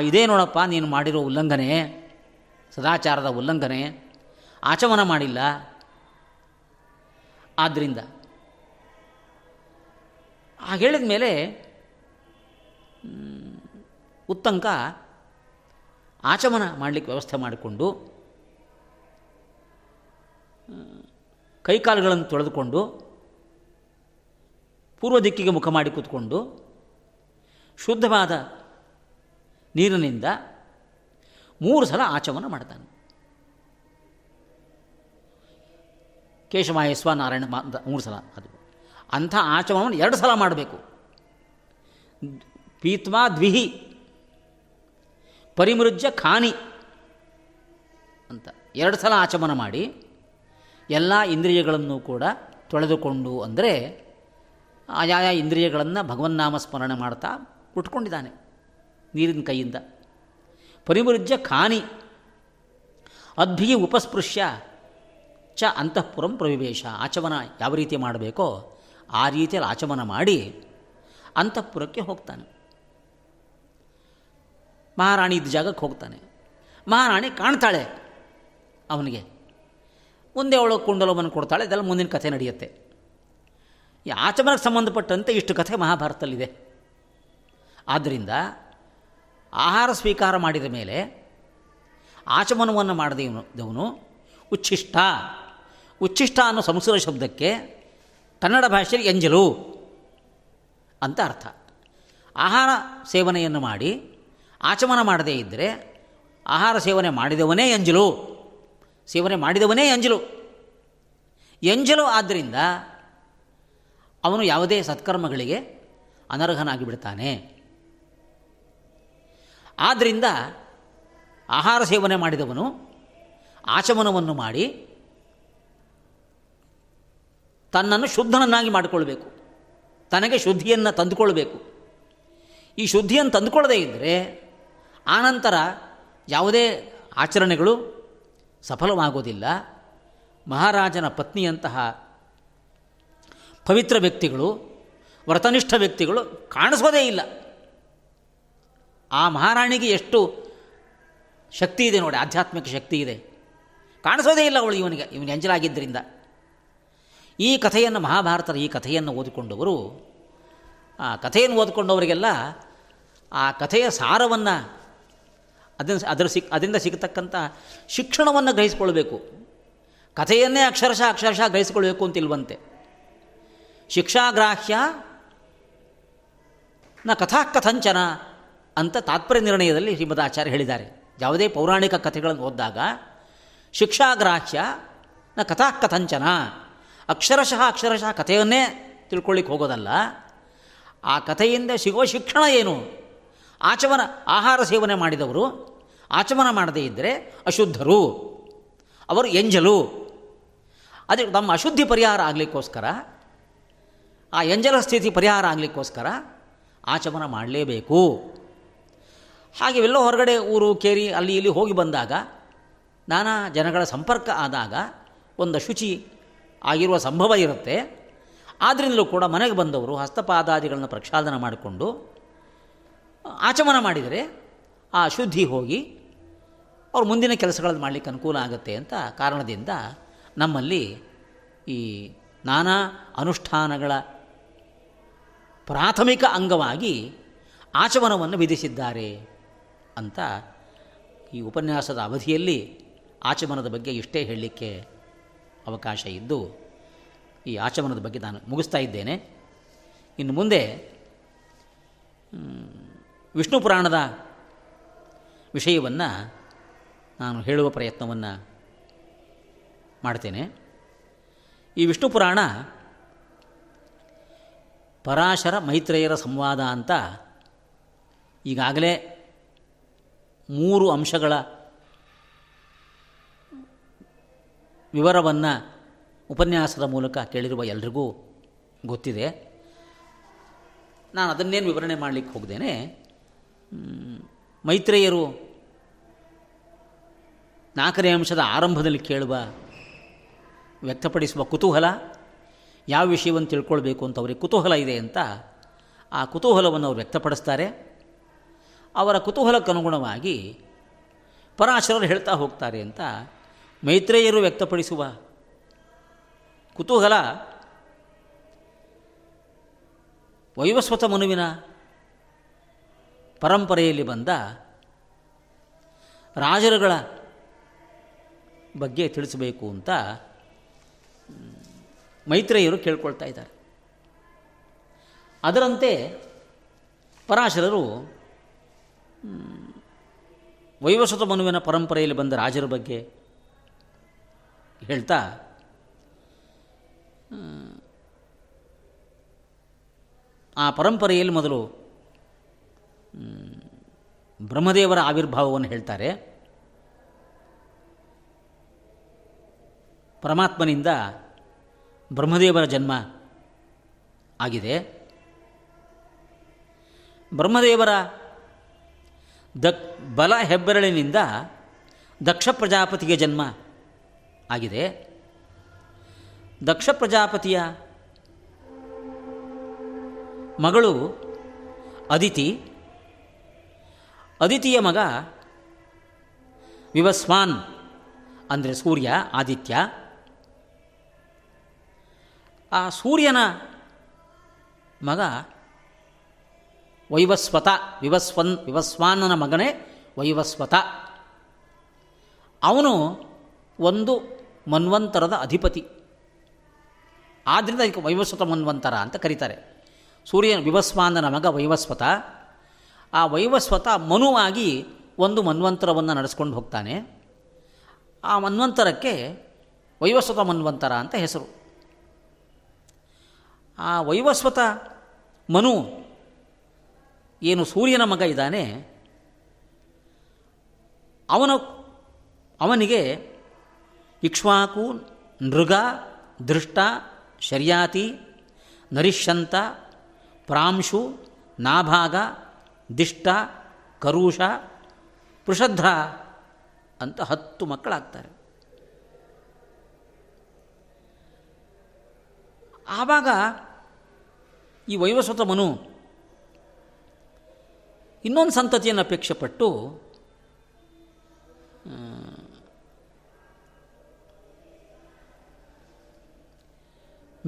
ಇದೇ ನೋಡಪ್ಪ ನೀನು ಮಾಡಿರೋ ಉಲ್ಲಂಘನೆ, ಸದಾಚಾರದ ಉಲ್ಲಂಘನೆ, ಆಚಮನ ಮಾಡಿಲ್ಲ, ಆದ್ದರಿಂದ ಆ ಹೇಳಿದ ಮೇಲೆ ಉತ್ತಂಕ ಆಚಮನ ಮಾಡಲಿಕ್ಕೆ ವ್ಯವಸ್ಥೆ ಮಾಡಿಕೊಂಡು ಕೈಕಾಲುಗಳನ್ನು ತೊಳೆದುಕೊಂಡು ಪೂರ್ವ ದಿಕ್ಕಿಗೆ ಮುಖ ಮಾಡಿ ಕೂತ್ಕೊಂಡು ಶುದ್ಧವಾದ ನೀರಿನಿಂದ 3 ಸಲ ಆಚಮನ ಮಾಡ್ತಾನೆ. ಕೇಶವಾಯಸ್ವ ನಾರಾಯಣ 3 ಸಲ ಅದು. ಅಂಥ ಆಚಮನವನ್ನು 2 ಸಲ ಮಾಡಬೇಕು. ಪೀತ್ವಾ ದ್ವಿಹಿ ಪರಿಮೃಜ್ಯ ಖಾನಿ ಅಂತ 2 ಸಲ ಆಚಮನ ಮಾಡಿ ಎಲ್ಲ ಇಂದ್ರಿಯಗಳನ್ನು ಕೂಡ ತೊಳೆದುಕೊಂಡು, ಅಂದರೆ ಆಯಾಯ ಇಂದ್ರಿಯಗಳನ್ನು ಭಗವನ್ನಾಮ ಸ್ಮರಣೆ ಮಾಡ್ತಾ ಉಟ್ಕೊಂಡಿದ್ದಾನೆ ನೀರಿನ ಕೈಯಿಂದ. ಪರಿಮೃಜ್ಯ ಖಾನಿ ಅದ್ಭಿಯ ಉಪಸ್ಪೃಶ್ಯ ಚ ಅಂತಃಪುರಂ ಪ್ರವಿವೇಶ. ಆಚಮನ ಯಾವ ರೀತಿ ಮಾಡಬೇಕೋ ಆ ರೀತಿಯಲ್ಲಿ ಆಚಮನ ಮಾಡಿ ಅಂತಃಪುರಕ್ಕೆ ಹೋಗ್ತಾನೆ. ಮಹಾರಾಣಿ ಇದ್ದ ಜಾಗಕ್ಕೆ ಹೋಗ್ತಾನೆ. ಮಹಾರಾಣಿ ಕಾಣ್ತಾಳೆ ಅವನಿಗೆ. ಮುಂದೆ ಅವಳು ಕುಂಡಲವನ್ನು ಕೊಡ್ತಾಳೆ. ಇದೆಲ್ಲ ಮುಂದಿನ ಕಥೆ ನಡೆಯುತ್ತೆ. ಈ ಆಚಮನಕ್ಕೆ ಸಂಬಂಧಪಟ್ಟಂತೆ ಇಷ್ಟು ಕಥೆ ಮಹಾಭಾರತದಲ್ಲಿದೆ. ಆದ್ದರಿಂದ ಆಹಾರ ಸ್ವೀಕಾರ ಮಾಡಿದ ಮೇಲೆ ಆಚಮನವನ್ನು ಮಾಡದವನು ಉಚ್ಛಿಷ್ಟ. ಉಚ್ಛಿಷ್ಟ ಅನ್ನೋ ಸಂಸ್ಕೃತ ಶಬ್ದಕ್ಕೆ ಕನ್ನಡ ಭಾಷೆಯಲ್ಲಿ ಎಂಜಲು ಅಂತ ಅರ್ಥ. ಆಹಾರ ಸೇವನೆಯನ್ನು ಮಾಡಿ ಆಚಮನ ಮಾಡದೇ ಇದ್ದರೆ ಆಹಾರ ಸೇವನೆ ಮಾಡಿದವನೇ ಎಂಜಲು, ಸೇವನೆ ಮಾಡಿದವನೇ ಎಂಜಲು ಎಂಜಲು. ಆದ್ದರಿಂದ ಅವನು ಯಾವುದೇ ಸತ್ಕರ್ಮಗಳಿಗೆ ಅನರ್ಹನಾಗಿ ಬಿಡ್ತಾನೆ. ಆದ್ದರಿಂದ ಆಹಾರ ಸೇವನೆ ಮಾಡಿದವನು ಆಚಮನವನ್ನು ಮಾಡಿ ತನ್ನನ್ನು ಶುದ್ಧನನ್ನಾಗಿ ಮಾಡಿಕೊಳ್ಬೇಕು, ತನಗೆ ಶುದ್ಧಿಯನ್ನು ತಂದುಕೊಳ್ಬೇಕು. ಈ ಶುದ್ಧಿಯನ್ನು ತಂದುಕೊಳ್ಳದೇ ಇದ್ದರೆ ಆನಂತರ ಯಾವುದೇ ಆಚರಣೆಗಳು ಸಫಲವಾಗೋದಿಲ್ಲ. ಮಹಾರಾಜನ ಪತ್ನಿಯಂತಹ ಪವಿತ್ರ ವ್ಯಕ್ತಿಗಳು, ವ್ರತನಿಷ್ಠ ವ್ಯಕ್ತಿಗಳು ಕಾಣಿಸೋದೇ ಇಲ್ಲ. ಆ ಮಹಾರಾಣಿಗೆ ಎಷ್ಟು ಶಕ್ತಿ ಇದೆ ನೋಡಿ, ಆಧ್ಯಾತ್ಮಿಕ ಶಕ್ತಿ ಇದೆ, ಕಾಣಿಸೋದೇ ಇಲ್ಲ ಅವಳು ಇವನಿಗೆ, ಇವನು ಎಂಜಲಾಗಿದ್ದರಿಂದ. ಈ ಕಥೆಯನ್ನು ಮಹಾಭಾರತದ ಈ ಕಥೆಯನ್ನು ಓದಿಕೊಂಡವರು, ಆ ಕಥೆಯನ್ನು ಓದಿಕೊಂಡವರಿಗೆಲ್ಲ ಆ ಕಥೆಯ ಸಾರವನ್ನು, ಅದರಿಂದ ಸಿಗತಕ್ಕಂಥ ಶಿಕ್ಷಣವನ್ನು ಗ್ರಹಿಸಿಕೊಳ್ಬೇಕು. ಕಥೆಯನ್ನೇ ಅಕ್ಷರಶಃ ಗ್ರಹಿಸಿಕೊಳ್ಬೇಕು ಅಂತಿಲ್ವಂತೆ. ಶಿಕ್ಷಾಗ್ರಾಹ್ಯ ನ ಕಥಾ ಕಥಂಚನ ಅಂತ ತಾತ್ಪರ್ಯ ನಿರ್ಣಯದಲ್ಲಿ ಶ್ರೀಮದಾಚಾರ್ಯ ಹೇಳಿದ್ದಾರೆ. ಯಾವುದೇ ಪೌರಾಣಿಕ ಕಥೆಗಳನ್ನು ಓದಿದಾಗ ಶಿಕ್ಷಾಗ್ರಾಹ್ಯ ನ ಕಥಾ ಕಥಂಚನ, ಅಕ್ಷರಶಃ ಕಥೆಯನ್ನೇ ತಿಳ್ಕೊಳ್ಳಿಕ್ಕೆ ಹೋಗೋದಲ್ಲ, ಆ ಕಥೆಯಿಂದ ಸಿಗುವ ಶಿಕ್ಷಣ ಏನು. ಆಚಮನ ಆಹಾರ ಸೇವನೆ ಮಾಡಿದವರು ಆಚಮನ ಮಾಡದೇ ಇದ್ದರೆ ಅಶುದ್ಧರು, ಅವರು ಎಂಜಲು. ಅದಕ್ಕೆ ನಮ್ಮ ಅಶುದ್ಧಿ ಪರಿಹಾರ ಆಗಲಿಕ್ಕೋಸ್ಕರ, ಆ ಎಂಜಲ ಸ್ಥಿತಿ ಪರಿಹಾರ ಆಗಲಿಕ್ಕೋಸ್ಕರ ಆಚಮನ ಮಾಡಲೇಬೇಕು. ಹಾಗೆ ಎಲ್ಲೋ ಹೊರಗಡೆ ಊರು ಕೇರಿ ಅಲ್ಲಿ ಇಲ್ಲಿ ಹೋಗಿ ಬಂದಾಗ, ನಾನಾ ಜನಗಳ ಸಂಪರ್ಕ ಆದಾಗ ಒಂದು ಶುಚಿ ಆಗಿರುವ ಸಂಭವ ಇರುತ್ತೆ. ಆದ್ದರಿಂದಲೂ ಕೂಡ ಮನೆಗೆ ಬಂದವರು ಹಸ್ತಪಾದಾದಿಗಳನ್ನು ಪ್ರಕ್ಷಾಲನ ಮಾಡಿಕೊಂಡು ಆಚಮನ ಮಾಡಿದರೆ ಆ ಶುದ್ಧಿ ಹೋಗಿ ಅವ್ರ ಮುಂದಿನ ಕೆಲಸಗಳನ್ನು ಮಾಡಲಿಕ್ಕೆ ಅನುಕೂಲ ಆಗುತ್ತೆ ಅಂತ ಕಾರಣದಿಂದ ನಮ್ಮಲ್ಲಿ ಈ ನಾನಾ ಅನುಷ್ಠಾನಗಳ ಪ್ರಾಥಮಿಕ ಅಂಗವಾಗಿ ಆಚಮನವನ್ನು ವಿಧಿಸಿದ್ದಾರೆ ಅಂತ ಈ ಉಪನ್ಯಾಸದ ಅವಧಿಯಲ್ಲಿ ಆಚಮನದ ಬಗ್ಗೆ ಇಷ್ಟೇ ಹೇಳಲಿಕ್ಕೆ ಅವಕಾಶ ಇದ್ದು, ಈ ಆಚಮನದ ಬಗ್ಗೆ ನಾನು ಮುಗಿಸ್ತಾ ಇದ್ದೇನೆ. ಇನ್ನು ಮುಂದೆ ವಿಷ್ಣು ಪುರಾಣದ ವಿಷಯವನ್ನು ನಾನು ಹೇಳುವ ಪ್ರಯತ್ನವನ್ನು ಮಾಡ್ತೇನೆ. ಈ ವಿಷ್ಣು ಪುರಾಣ ಪರಾಶರ ಮೈತ್ರೇಯರ ಸಂವಾದ ಅಂತ ಈಗಾಗಲೇ 3 ಅಂಶಗಳ ವಿವರವನ್ನು ಉಪನ್ಯಾಸದ ಮೂಲಕ ಕೇಳಿರುವ ಎಲ್ರಿಗೂ ಗೊತ್ತಿದೆ. ನಾನು ಅದನ್ನೇನು ವಿವರಣೆ ಮಾಡಲಿಕ್ಕೆ ಹೋಗ್ದೇನೆ. ಮೈತ್ರೇಯರು 4ನೇ ಅಂಶದ ಆರಂಭದಲ್ಲಿ ವ್ಯಕ್ತಪಡಿಸುವ ಕುತೂಹಲ, ಯಾವ ವಿಷಯವನ್ನು ತಿಳ್ಕೊಳ್ಬೇಕು ಅಂತ ಅವರಿಗೆ ಕುತೂಹಲ ಇದೆ ಅಂತ ಆ ಕುತೂಹಲವನ್ನು ಅವರು ವ್ಯಕ್ತಪಡಿಸ್ತಾರೆ. ಅವರ ಕುತೂಹಲಕ್ಕನುಗುಣವಾಗಿ ಪರಾಶರರು ಹೇಳ್ತಾ ಹೋಗ್ತಾರೆ ಅಂತ ಮೈತ್ರೇಯರು ವ್ಯಕ್ತಪಡಿಸುವ ಕುತೂಹಲ ವೈವಸ್ವತ ಮನುವಿನ ಪರಂಪರೆಯಲ್ಲಿ ಬಂದ ರಾಜರುಗಳ ಬಗ್ಗೆ ತಿಳಿಸಬೇಕು ಅಂತ ಮೈತ್ರೇಯರು ಕೇಳ್ಕೊಳ್ತಾ ಇದ್ದಾರೆ. ಅದರಂತೆ ಪರಾಶರರು ವೈವಸ್ವತ ಮನುವಿನ ಪರಂಪರೆಯಲ್ಲಿ ಬಂದ ರಾಜರ ಬಗ್ಗೆ ಹೇಳ್ತಾ ಆ ಪರಂಪರೆಯಲ್ಲಿ ಮೊದಲು ಬ್ರಹ್ಮದೇವರ ಆವಿರ್ಭಾವವನ್ನು ಹೇಳ್ತಾರೆ. ಪರಮಾತ್ಮನಿಂದ ಬ್ರಹ್ಮದೇವರ ಜನ್ಮ ಆಗಿದೆ. ಬ್ರಹ್ಮದೇವರ ಬಲ ಹೆಬ್ಬೆರಳಿನಿಂದ ದಕ್ಷ ಪ್ರಜಾಪತಿಗೆ ಜನ್ಮ ಆಗಿದೆ. ದಕ್ಷ ಪ್ರಜಾಪತಿಯ ಮಗಳು ಅದಿತಿ, ಅದಿತಿಯ ಮಗ ವಿವಸ್ವಾನ್ ಅಂದರೆ ಸೂರ್ಯ, ಆದಿತ್ಯ. ಆ ಸೂರ್ಯನ ಮಗ ವೈವಸ್ವತ, ವಿವಸ್ವಾನನ ಮಗನೇ ವೈವಸ್ವತ. ಅವನು ಒಂದು ಮನ್ವಂತರದ ಅಧಿಪತಿ, ಆದ್ದರಿಂದ ಇದಕ್ಕೆ ವೈವಸ್ವತ ಮನ್ವಂತರ ಅಂತ ಕರೀತಾರೆ. ಸೂರ್ಯ ವಿವಸ್ವಾನನ ಮಗ ವೈವಸ್ವತ. ಆ ವೈವಸ್ವತ ಮನುವಾಗಿ ಒಂದು ಮನ್ವಂತರವನ್ನು ನಡೆಸ್ಕೊಂಡು ಹೋಗ್ತಾನೆ. ಆ ಮನ್ವಂತರಕ್ಕೆ ವೈವಸ್ವತ ಮನ್ವಂತರ ಅಂತ ಹೆಸರು. ಆ ವೈವಸ್ವತ ಮನು ಏನು ಸೂರ್ಯನ ಮಗ ಇದ್ದಾನೆ, ಅವನಿಗೆ ಇಕ್ಷ್ವಾಕು, ನೃಗ, ದೃಷ್ಟ, ಶರ್ಯಾತಿ, ನರಿಷ್ಯಂತ, ಪ್ರಾಂಶು, ನಾಭಾಗ, ದಿಷ್ಟ, ಕರುಷ, ಪೃಷಧ್ರ ಅಂತ 10 ಮಕ್ಕಳಾಗ್ತಾರೆ. ಆವಾಗ ಈ ವೈವಸ್ವತ ಮನು ಇನ್ನೊಂದು ಸಂತತಿಯನ್ನು ಅಪೇಕ್ಷೆ ಪಟ್ಟು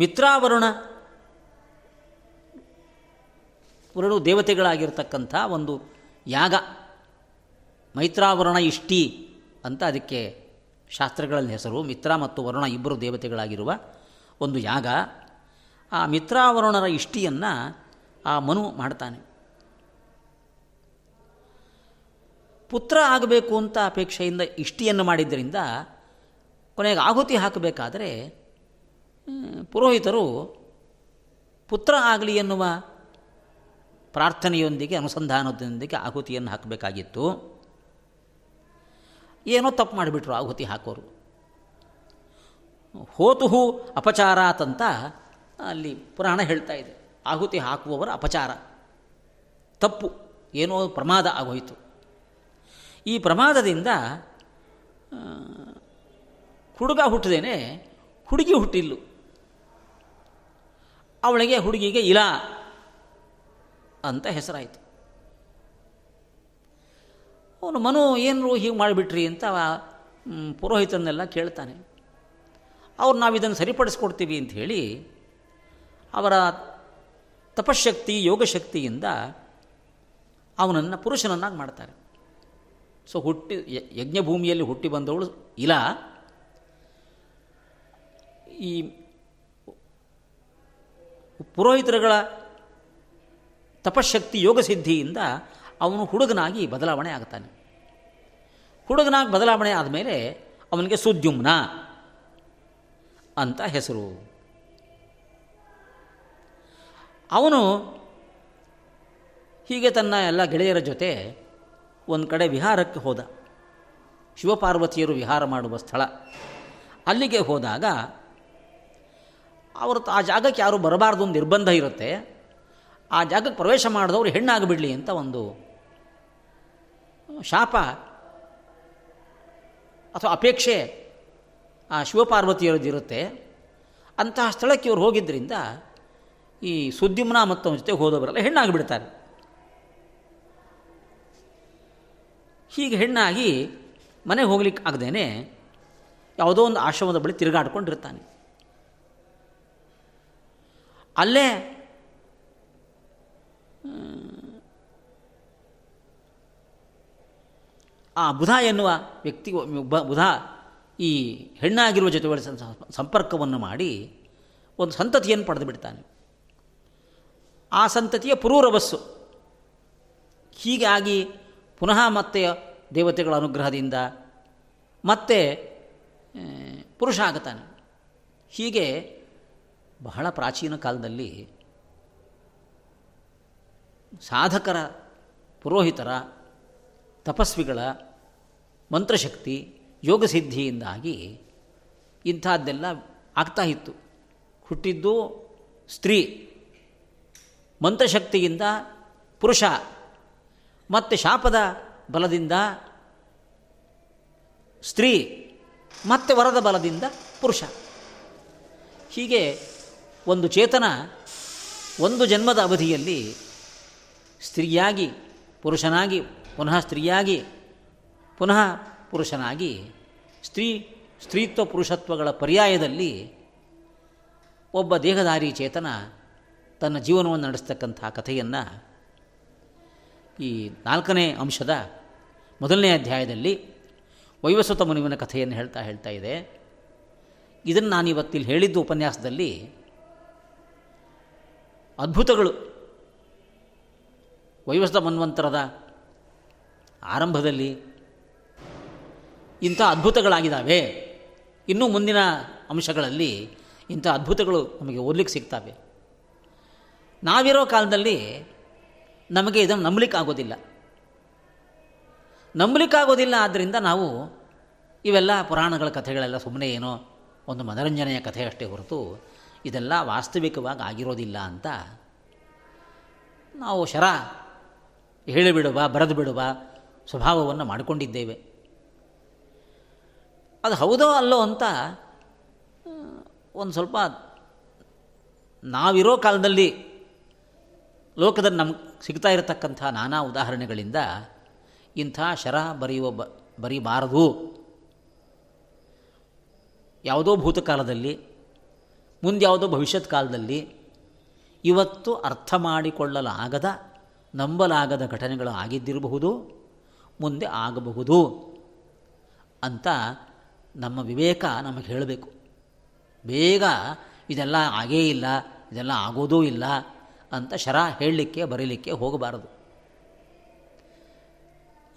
ಮಿತ್ರಾವರುಣ ದೇವತೆಗಳಾಗಿರ್ತಕ್ಕಂಥ ಒಂದು ಯಾಗ, ಮೈತ್ರಾವರುಣ ಇಷ್ಟಿ ಅಂತ ಅದಕ್ಕೆ ಶಾಸ್ತ್ರಗಳಲ್ಲಿ ಹೆಸರು. ಮಿತ್ರ ಮತ್ತು ವರುಣ ಇಬ್ಬರು ದೇವತೆಗಳಾಗಿರುವ ಒಂದು ಯಾಗ. ಆ ಮಿತ್ರಾವರುಣರ ಇಷ್ಟಿಯನ್ನು ಆ ಮನು ಮಾಡ್ತಾನೆ. ಪುತ್ರ ಆಗಬೇಕು ಅಂತ ಅಪೇಕ್ಷೆಯಿಂದ ಇಷ್ಟಿಯನ್ನು ಮಾಡಿದ್ದರಿಂದ ಕೊನೆಗೆ ಆಹುತಿ ಹಾಕಬೇಕಾದರೆ ಪುರೋಹಿತರು ಪುತ್ರ ಆಗಲಿ ಎನ್ನುವ ಪ್ರಾರ್ಥನೆಯೊಂದಿಗೆ, ಅನುಸಂಧಾನದೊಂದಿಗೆ ಆಹುತಿಯನ್ನು ಹಾಕಬೇಕಾಗಿತ್ತು. ಏನೋ ತಪ್ಪು ಮಾಡಿಬಿಟ್ರು ಆಹುತಿ ಹಾಕೋರು. ಹೋತುಹು ಅಪಚಾರಾತ್ ಅಂತ ಅಲ್ಲಿ ಪುರಾಣ ಹೇಳ್ತಾ ಇದೆ. ಆಹುತಿ ಹಾಕುವವರ ಅಪಚಾರ, ತಪ್ಪು, ಏನೋ ಪ್ರಮಾದ ಆಗೋಯಿತು. ಈ ಪ್ರಮಾದದಿಂದ ಹುಡುಗ ಹುಟ್ಟದೇನೆ ಹುಡುಗಿ ಹುಟ್ಟಿಲ್ಲ. ಅವಳಿಗೆ, ಹುಡುಗಿಗೆ ಇಲಾ ಅಂತ ಹೆಸರಾಯಿತು. ಅವನು ಮನು ಏನರು ಹೀಗೆ ಮಾಡಿಬಿಟ್ರಿ ಅಂತ ಪುರೋಹಿತರನ್ನೆಲ್ಲ ಕೇಳ್ತಾನೆ. ಅವ್ರು ನಾವು ಇದನ್ನು ಸರಿಪಡಿಸ್ಕೊಡ್ತೀವಿ ಅಂತ ಹೇಳಿ ಅವರ ತಪಶಕ್ತಿ, ಯೋಗಶಕ್ತಿಯಿಂದ ಅವನನ್ನು ಪುರುಷನನ್ನಾಗಿ ಮಾಡ್ತಾರೆ. ಸೊ ಹುಟ್ಟಿ ಯಜ್ಞಭೂಮಿಯಲ್ಲಿ ಹುಟ್ಟಿ ಬಂದವಳು ಇಲಾ, ಈ ಪುರೋಹಿತರುಗಳ ತಪಶಕ್ತಿ ಯೋಗಸಿದ್ಧಿಯಿಂದ ಅವನು ಹುಡುಗನಾಗಿ ಬದಲಾವಣೆ ಆಗ್ತಾನೆ. ಹುಡುಗನಾಗಿ ಬದಲಾವಣೆ ಆದಮೇಲೆ ಅವನಿಗೆ ಸುದ್ಯುಮ್ನ ಅಂತ ಹೆಸರು. ಅವನು ಹೀಗೆ ತನ್ನ ಎಲ್ಲ ಗೆಳೆಯರ ಜೊತೆ ಒಂದು ಕಡೆ ವಿಹಾರಕ್ಕೆ ಹೋದ. ಶಿವಪಾರ್ವತಿಯರು ವಿಹಾರ ಮಾಡುವ ಸ್ಥಳ, ಅಲ್ಲಿಗೆ ಹೋದಾಗ ಅವರು ಆ ಜಾಗಕ್ಕೆ ಯಾರು ಬರಬಾರ್ದು ಒಂದು ನಿರ್ಬಂಧ ಇರುತ್ತೆ. ಆ ಜಾಗಕ್ಕೆ ಪ್ರವೇಶ ಮಾಡಿದವರು ಹೆಣ್ಣಾಗಿಬಿಡಲಿ ಅಂತ ಒಂದು ಶಾಪ ಅಥವಾ ಅಪೇಕ್ಷೆ ಆ ಶಿವಪಾರ್ವತಿಯರದ್ದಿರುತ್ತೆ. ಅಂತಹ ಸ್ಥಳಕ್ಕೆ ಇವರು ಹೋಗಿದ್ದರಿಂದ ಈ ಸುದ್ಯುಮ್ನ ಮತ್ತು ಅವನ ಜೊತೆ ಹೋದವರೆಲ್ಲ ಹೆಣ್ಣಾಗಿಬಿಡ್ತಾರೆ. ಹೀಗೆ ಹೆಣ್ಣಾಗಿ ಮನೆಗೆ ಹೋಗ್ಲಿಕ್ಕೆ ಆಗದೇನೆ ಯಾವುದೋ ಒಂದು ಆಶ್ರಮದ ಬಳಿ ತಿರುಗಾಡ್ಕೊಂಡಿರ್ತಾನೆ. ಅಲ್ಲೇ ಆ ಬುಧ ಎನ್ನುವ ವ್ಯಕ್ತಿ, ಬುಧ ಈ ಹೆಣ್ಣಾಗಿರುವ ಜೊತೆ ಸಂಪರ್ಕವನ್ನು ಮಾಡಿ ಒಂದು ಸಂತತಿಯನ್ನು ಪಡೆದು ಬಿಡ್ತಾನೆ. ಆ ಸಂತತಿಯ ಪುರೂರವಸ್ಸು. ಹೀಗಾಗಿ ಪುನಃ ಮತ್ತೆ ದೇವತೆಗಳ ಅನುಗ್ರಹದಿಂದ ಮತ್ತೆ ಪುರುಷ ಆಗುತ್ತಾನೆ. ಹೀಗೆ ಬಹಳ ಪ್ರಾಚೀನ ಕಾಲದಲ್ಲಿ ಸಾಧಕರ, ಪುರೋಹಿತರ, ತಪಸ್ವಿಗಳ ಮಂತ್ರಶಕ್ತಿ, ಯೋಗಸಿದ್ಧಿಯಿಂದಾಗಿ ಇಂಥದ್ದೆಲ್ಲ ಆಗ್ತಾ ಇತ್ತು. ಹುಟ್ಟಿದ್ದು ಸ್ತ್ರೀ, ಮಂತ್ರಶಕ್ತಿಯಿಂದ ಪುರುಷ, ಮತ್ತು ಶಾಪದ ಬಲದಿಂದ ಸ್ತ್ರೀ, ಮತ್ತು ವರದ ಬಲದಿಂದ ಪುರುಷ. ಹೀಗೆ ಒಂದು ಚೇತನ ಒಂದು ಜನ್ಮದ ಅವಧಿಯಲ್ಲಿ ಸ್ತ್ರೀಯಾಗಿ ಪುರುಷನಾಗಿ, ಪುನಃ ಸ್ತ್ರೀಯಾಗಿ, ಪುನಃ ಪುರುಷನಾಗಿ, ಸ್ತ್ರೀತ್ವ ಪುರುಷತ್ವಗಳ ಪರ್ಯಾಯದಲ್ಲಿ ಒಬ್ಬ ದೇಹಧಾರಿ ಚೇತನ ತನ್ನ ಜೀವನವನ್ನು ನಡೆಸ್ತಕ್ಕಂಥ ಕಥೆಯನ್ನು ಈ 4ನೇ ಅಂಶದ ಮೊದಲನೇ ಅಧ್ಯಾಯದಲ್ಲಿ ವೈವಸ್ವತ ಮುನಿವನ ಕಥೆಯನ್ನು ಹೇಳ್ತಾ ಇದೆ. ಇದನ್ನು ನಾನು ಇವತ್ತಿಲ್ಲಿ ಹೇಳಿದ್ದು ಉಪನ್ಯಾಸದಲ್ಲಿ ಅದ್ಭುತಗಳು. ವೈವಸ್ವತ ಮನ್ವಂತರದ ಆರಂಭದಲ್ಲಿ ಇಂಥ ಅದ್ಭುತಗಳಾಗಿದ್ದಾವೆ. ಇನ್ನೂ ಮುಂದಿನ ಅಂಶಗಳಲ್ಲಿ ಇಂಥ ಅದ್ಭುತಗಳು ನಮಗೆ ಓದಲಿಕ್ಕೆ ಸಿಗ್ತವೆ. ನಾವಿರೋ ಕಾಲದಲ್ಲಿ ನಮಗೆ ಇದನ್ನು ನಂಬಲಿಕ್ಕಾಗೋದಿಲ್ಲ. ಆದ್ದರಿಂದ ನಾವು ಇವೆಲ್ಲ ಪುರಾಣಗಳ ಕಥೆಗಳೆಲ್ಲ ಸುಮ್ಮನೆ ಏನೋ ಒಂದು ಮನರಂಜನೆಯ ಕಥೆಯಷ್ಟೇ ಹೊರತು ಇದೆಲ್ಲ ವಾಸ್ತವಿಕವಾಗಿ ಆಗಿರೋದಿಲ್ಲ ಅಂತ ನಾವು ಹೇಳಿಬಿಡುವ, ಬರೆದು ಬಿಡುವ ಸ್ವಭಾವವನ್ನು ಮಾಡಿಕೊಂಡಿದ್ದೇವೆ. ಅದು ಹೌದೋ ಅಲ್ಲೋ ಅಂತ ಒಂದು ಸ್ವಲ್ಪ ನಾವಿರೋ ಕಾಲದಲ್ಲಿ ಲೋಕದಲ್ಲಿ ನಮ್ಗೆ ಸಿಗ್ತಾ ಇರತಕ್ಕಂಥ ನಾನಾ ಉದಾಹರಣೆಗಳಿಂದ ಇಂಥ ಶರ ಬರೀಬಾರದು. ಯಾವುದೋ ಭೂತಕಾಲದಲ್ಲಿ, ಮುಂದ್ಯಾವುದೋ ಭವಿಷ್ಯತ್ ಕಾಲದಲ್ಲಿ ಇವತ್ತು ಅರ್ಥ ಮಾಡಿಕೊಳ್ಳಲಾಗದ, ನಂಬಲಾಗದ ಘಟನೆಗಳು ಆಗಿದ್ದಿರಬಹುದು, ಮುಂದೆ ಆಗಬಹುದು ಅಂತ ನಮ್ಮ ವಿವೇಕ ನಮಗೆ ಹೇಳಬೇಕು. ಬೇಗ ಇದೆಲ್ಲ ಆಗೇ ಇಲ್ಲ, ಇದೆಲ್ಲ ಆಗೋದೂ ಇಲ್ಲ ಅಂತ ಶರ ಹೇಳಲಿಕ್ಕೆ ಬರೀಲಿಕ್ಕೆ ಹೋಗಬಾರದು.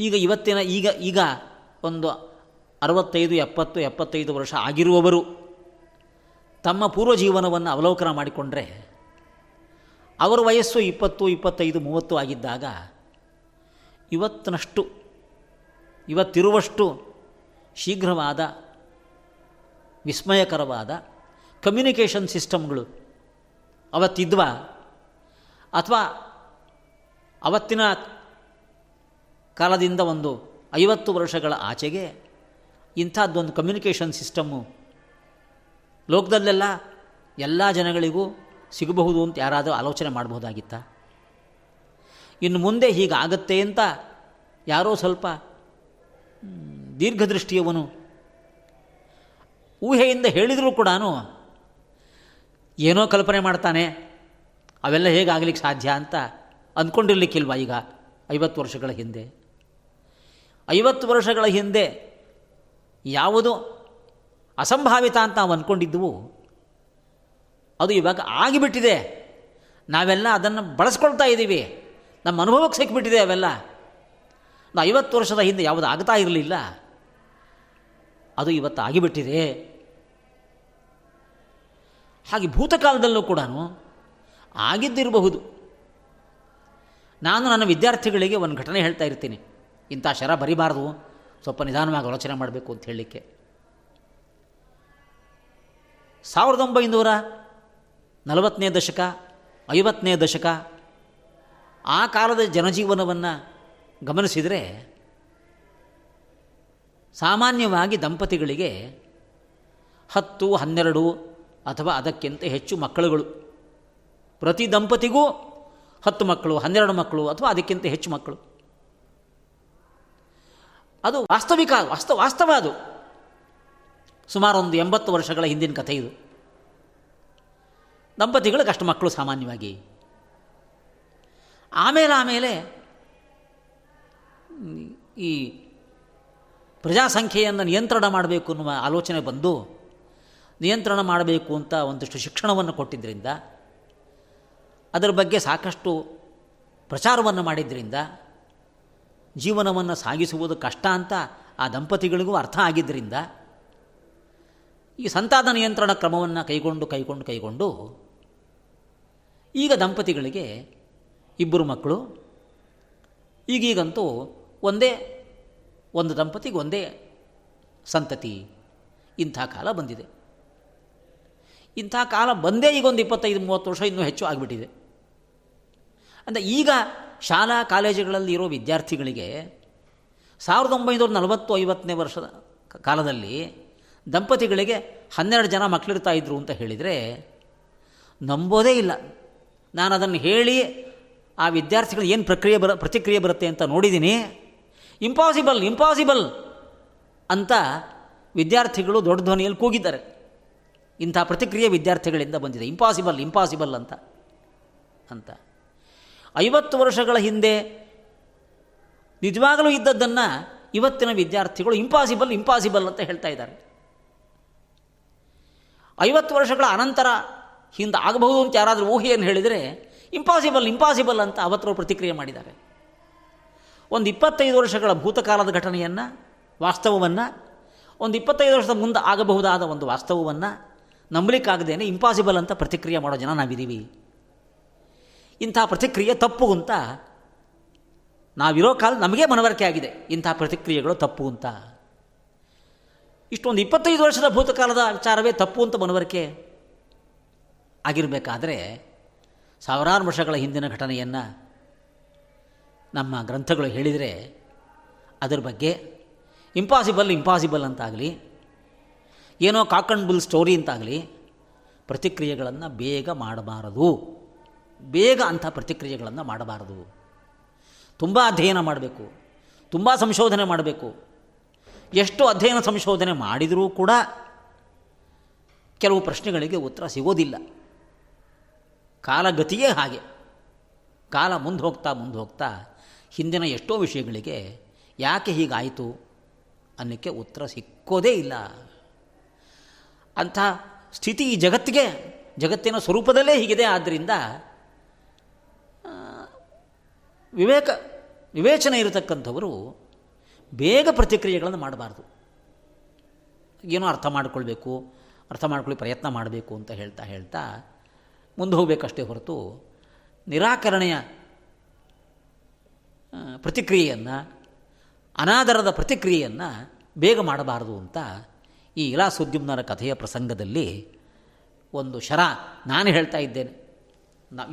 ಈಗ ಒಂದು 65-70-75 ವರ್ಷ ಆಗಿರುವವರು ತಮ್ಮ ಪೂರ್ವ ಜೀವನವನ್ನು ಅವಲೋಕನ ಮಾಡಿಕೊಂಡ್ರೆ, ಅವರ ವಯಸ್ಸು 20-25-30 ಆಗಿದ್ದಾಗ ಇವತ್ತಿರುವಷ್ಟು ಶೀಘ್ರವಾದ, ವಿಸ್ಮಯಕರವಾದ ಕಮ್ಯುನಿಕೇಷನ್ ಸಿಸ್ಟಮ್ಗಳು ಅವತ್ತಿದ್ವ, ಅಥವಾ ಅವತ್ತಿನ ಕಾಲದಿಂದ ಒಂದು 50 ವರ್ಷಗಳ ಆಚೆಗೆ ಇಂಥದ್ದೊಂದು ಕಮ್ಯುನಿಕೇಷನ್ ಸಿಸ್ಟಮ್ಮು ಲೋಕದಲ್ಲೆಲ್ಲ ಎಲ್ಲ ಜನಗಳಿಗೂ ಸಿಗಬಹುದು ಅಂತ ಯಾರಾದರೂ ಆಲೋಚನೆ ಮಾಡಬಹುದಾಗಿತ್ತಾ? ಇನ್ನು ಮುಂದೆ ಹೀಗಾಗತ್ತೆ ಅಂತ ಯಾರೋ ಸ್ವಲ್ಪ ದೀರ್ಘದೃಷ್ಟಿಯವನು ಊಹೆಯಿಂದ ಹೇಳಿದರೂ ಕೂಡ ಏನೋ ಕಲ್ಪನೆ ಮಾಡ್ತಾನೆ, ಅವೆಲ್ಲ ಹೇಗಾಗಲಿಕ್ಕೆ ಸಾಧ್ಯ ಅಂತ ಅಂದ್ಕೊಂಡಿರಲಿಕ್ಕಿಲ್ವ? ಈಗ 50 ವರ್ಷಗಳ ಹಿಂದೆ ಯಾವುದು ಅಸಂಭಾವಿತ ಅಂತ ನಾವು ಅಂದ್ಕೊಂಡಿದ್ದವು ಅದು ಇವಾಗ ಆಗಿಬಿಟ್ಟಿದೆ. ನಾವೆಲ್ಲ ಅದನ್ನು ಬಳಸ್ಕೊಳ್ತಾ ಇದ್ದೀವಿ, ನಮ್ಮ ಅನುಭವಕ್ಕೆ ಸಿಕ್ಕಿಬಿಟ್ಟಿದೆ ಅವೆಲ್ಲ. ನಾವು 50 ವರ್ಷದ ಹಿಂದೆ ಯಾವುದು ಆಗ್ತಾ ಇರಲಿಲ್ಲ, ಅದು ಇವತ್ತು ಆಗಿಬಿಟ್ಟಿದೆ. ಹಾಗೆ ಭೂತಕಾಲದಲ್ಲೂ ಕೂಡ ಆಗಿದ್ದಿರಬಹುದು. ನಾನು ನನ್ನ ವಿದ್ಯಾರ್ಥಿಗಳಿಗೆ ಒಂದು ಘಟನೆ ಹೇಳ್ತಾ ಇರ್ತೀನಿ, ಇಂಥ ಶರ ಬರಿಬಾರ್ದು, ಸ್ವಲ್ಪ ನಿಧಾನವಾಗಿ ಆಲೋಚನೆ ಮಾಡಬೇಕು ಅಂತ ಹೇಳಲಿಕ್ಕೆ. 1940ನೇ ದಶಕ, 50ನೇ ದಶಕ, ಆ ಕಾಲದ ಜನಜೀವನವನ್ನು ಗಮನಿಸಿದರೆ ಸಾಮಾನ್ಯವಾಗಿ ದಂಪತಿಗಳಿಗೆ 10-12 ಅಥವಾ ಅದಕ್ಕಿಂತ ಹೆಚ್ಚು ಮಕ್ಕಳುಗಳು. ಪ್ರತಿ ದಂಪತಿಗೂ 10 ಮಕ್ಕಳು, 12 ಮಕ್ಕಳು ಅಥವಾ ಅದಕ್ಕಿಂತ ಹೆಚ್ಚು ಮಕ್ಕಳು. ಅದು ವಾಸ್ತವ. ಅದು ಸುಮಾರು ಒಂದು 80 ವರ್ಷಗಳ ಹಿಂದಿನ ಕಥೆ ಇದು. ದಂಪತಿಗಳಿಗೆ ಅಷ್ಟು ಮಕ್ಕಳು ಸಾಮಾನ್ಯವಾಗಿ. ಆಮೇಲೆ ಈ ಪ್ರಜಾಸಂಖ್ಯೆಯನ್ನು ನಿಯಂತ್ರಣ ಮಾಡಬೇಕು ಅನ್ನುವ ಆಲೋಚನೆ ಬಂದು ನಿಯಂತ್ರಣ ಮಾಡಬೇಕು ಅಂತ ಒಂದಷ್ಟು ಶಿಕ್ಷಣವನ್ನು ಕೊಟ್ಟಿದ್ದರಿಂದ, ಅದರ ಬಗ್ಗೆ ಸಾಕಷ್ಟು ಪ್ರಚಾರವನ್ನು ಮಾಡಿದ್ದರಿಂದ ಜೀವನವನ್ನು ಸಾಗಿಸುವುದು ಕಷ್ಟ ಅಂತ ಆ ದಂಪತಿಗಳಿಗೂ ಅರ್ಥ ಆಗಿದ್ದರಿಂದ ಈ ಸಂತಾನ ನಿಯಂತ್ರಣ ಕ್ರಮವನ್ನು ಕೈಗೊಂಡು ಈಗ ದಂಪತಿಗಳಿಗೆ ಇಬ್ಬರು ಮಕ್ಕಳು. ಈಗಂತೂ ಒಂದು ದಂಪತಿಗೆ ಒಂದೇ ಸಂತತಿ. ಇಂಥ ಕಾಲ ಬಂದಿದೆ. ಇಂಥ ಕಾಲ ಬಂದೇ ಈಗೊಂದು 25-30 ವರ್ಷ ಇನ್ನೂ ಹೆಚ್ಚು ಆಗಿಬಿಟ್ಟಿದೆ. ಅಂದರೆ ಈಗ ಶಾಲಾ ಕಾಲೇಜುಗಳಲ್ಲಿ ಇರೋ ವಿದ್ಯಾರ್ಥಿಗಳಿಗೆ 1940-50 ವರ್ಷದ ಕಾಲದಲ್ಲಿ ದಂಪತಿಗಳಿಗೆ 12 ಜನ ಮಕ್ಕಳಿರ್ತಾಯಿದ್ರು ಅಂತ ಹೇಳಿದರೆ ನಂಬೋದೇ ಇಲ್ಲ. ನಾನು ಅದನ್ನು ಹೇಳಿ ಆ ವಿದ್ಯಾರ್ಥಿಗಳು ಏನು ಪ್ರತಿಕ್ರಿಯೆ ಬರುತ್ತೆ ಅಂತ ನೋಡಿದ್ದೀನಿ. ಇಂಪಾಸಿಬಲ್ ಅಂತ ವಿದ್ಯಾರ್ಥಿಗಳು ದೊಡ್ಡ ಧ್ವನಿಯಲ್ಲಿ ಕೂಗಿದ್ದಾರೆ. ಇಂಥ ಪ್ರತಿಕ್ರಿಯೆ ವಿದ್ಯಾರ್ಥಿಗಳಿಂದ ಬಂದಿದೆ. ಇಂಪಾಸಿಬಲ್ ಅಂತ 50 ವರ್ಷಗಳ ಹಿಂದೆ ನಿಜವಾಗಲೂ ಇದ್ದದ್ದನ್ನು ಇವತ್ತಿನ ವಿದ್ಯಾರ್ಥಿಗಳು ಇಂಪಾಸಿಬಲ್ ಅಂತ ಹೇಳ್ತಾ ಇದ್ದಾರೆ. 50 ವರ್ಷಗಳ ಅನಂತರ ಹಿಂದೆ ಆಗಬಹುದು ಅಂತ ಯಾರಾದರೂ ಊಹೆಯನ್ನು ಹೇಳಿದರೆ ಇಂಪಾಸಿಬಲ್ ಅಂತ ಅವತ್ತವರು ಪ್ರತಿಕ್ರಿಯೆ ಮಾಡಿದ್ದಾರೆ. ಒಂದು 25 ವರ್ಷಗಳ ಭೂತಕಾಲದ ಘಟನೆಯನ್ನು, ವಾಸ್ತವವನ್ನು, ಒಂದು 25 ವರ್ಷದ ಮುಂದೆ ಆಗಬಹುದಾದ ಒಂದು ವಾಸ್ತವವನ್ನು ನಂಬಲಿಕ್ಕಾಗದೇನೆ ಇಂಪಾಸಿಬಲ್ ಅಂತ ಪ್ರತಿಕ್ರಿಯೆ ಮಾಡೋ ಜನ ನಾವಿದ್ದೀವಿ. ಇಂಥ ಪ್ರತಿಕ್ರಿಯೆ ತಪ್ಪು ಅಂತ ನಾವಿರೋ ಕಾಲ ನಮಗೇ ಮನವರಿಕೆ ಆಗಿದೆ. ಇಂಥ ಪ್ರತಿಕ್ರಿಯೆಗಳು ತಪ್ಪು ಅಂತ, ಇಷ್ಟೊಂದು 25 ವರ್ಷದ ಭೂತಕಾಲದ ವಿಚಾರವೇ ತಪ್ಪು ಅಂತ ಮನವರಿಕೆ ಆಗಿರಬೇಕಾದ್ರೆ 1000 ವರ್ಷಗಳ ಹಿಂದಿನ ಘಟನೆಯನ್ನು ನಮ್ಮ ಗ್ರಂಥಗಳು ಹೇಳಿದರೆ ಅದರ ಬಗ್ಗೆ ಇಂಪಾಸಿಬಲ್ ಅಂತಾಗಲಿ, ಏನೋ ಕಾಕ್ ಆ್ಯಂಡ್ ಬುಲ್ ಸ್ಟೋರಿ ಅಂತಾಗಲಿ ಪ್ರತಿಕ್ರಿಯೆಗಳನ್ನು ಬೇಗ ಅಂಥ ಪ್ರತಿಕ್ರಿಯೆಗಳನ್ನು ಮಾಡಬಾರದು. ತುಂಬ ಅಧ್ಯಯನ ಮಾಡಬೇಕು, ತುಂಬ ಸಂಶೋಧನೆ ಮಾಡಬೇಕು. ಎಷ್ಟು ಅಧ್ಯಯನ ಸಂಶೋಧನೆ ಮಾಡಿದರೂ ಕೂಡ ಕೆಲವು ಪ್ರಶ್ನೆಗಳಿಗೆ ಉತ್ತರ ಸಿಗೋದಿಲ್ಲ. ಕಾಲಗತಿಯೇ ಹಾಗೆ. ಕಾಲ ಮುಂದೋಗ್ತಾ ಹಿಂದಿನ ಎಷ್ಟೋ ವಿಷಯಗಳಿಗೆ ಯಾಕೆ ಹೀಗಾಯಿತು ಅನ್ನೋಕ್ಕೆ ಉತ್ತರ ಸಿಕ್ಕೋದೇ ಇಲ್ಲ. ಅಂಥ ಸ್ಥಿತಿ ಈ ಜಗತ್ತಿನ ಸ್ವರೂಪದಲ್ಲೇ ಹೀಗಿದೆ. ಆದ್ದರಿಂದ ವಿವೇಚನೆ ಇರತಕ್ಕಂಥವರು ಬೇಗ ಪ್ರತಿಕ್ರಿಯೆಗಳನ್ನು ಮಾಡಬಾರ್ದು. ಏನೋ ಅರ್ಥ ಮಾಡ್ಕೊಳ್ಳಿ ಪ್ರಯತ್ನ ಮಾಡಬೇಕು ಅಂತ ಹೇಳ್ತಾ ಮುಂದೆ ಹೋಗಬೇಕಷ್ಟೇ ಹೊರತು ನಿರಾಕರಣೆಯ ಪ್ರತಿಕ್ರಿಯೆಯನ್ನು, ಅನಾದರದ ಪ್ರತಿಕ್ರಿಯೆಯನ್ನು ಬೇಗ ಮಾಡಬಾರದು ಅಂತ ಈ ಇಲಾಸುದ್ದೀಮ್ನರ ಕಥೆಯ ಪ್ರಸಂಗದಲ್ಲಿ ಒಂದು ಶರ ನಾನು ಹೇಳ್ತಾ ಇದ್ದೇನೆ.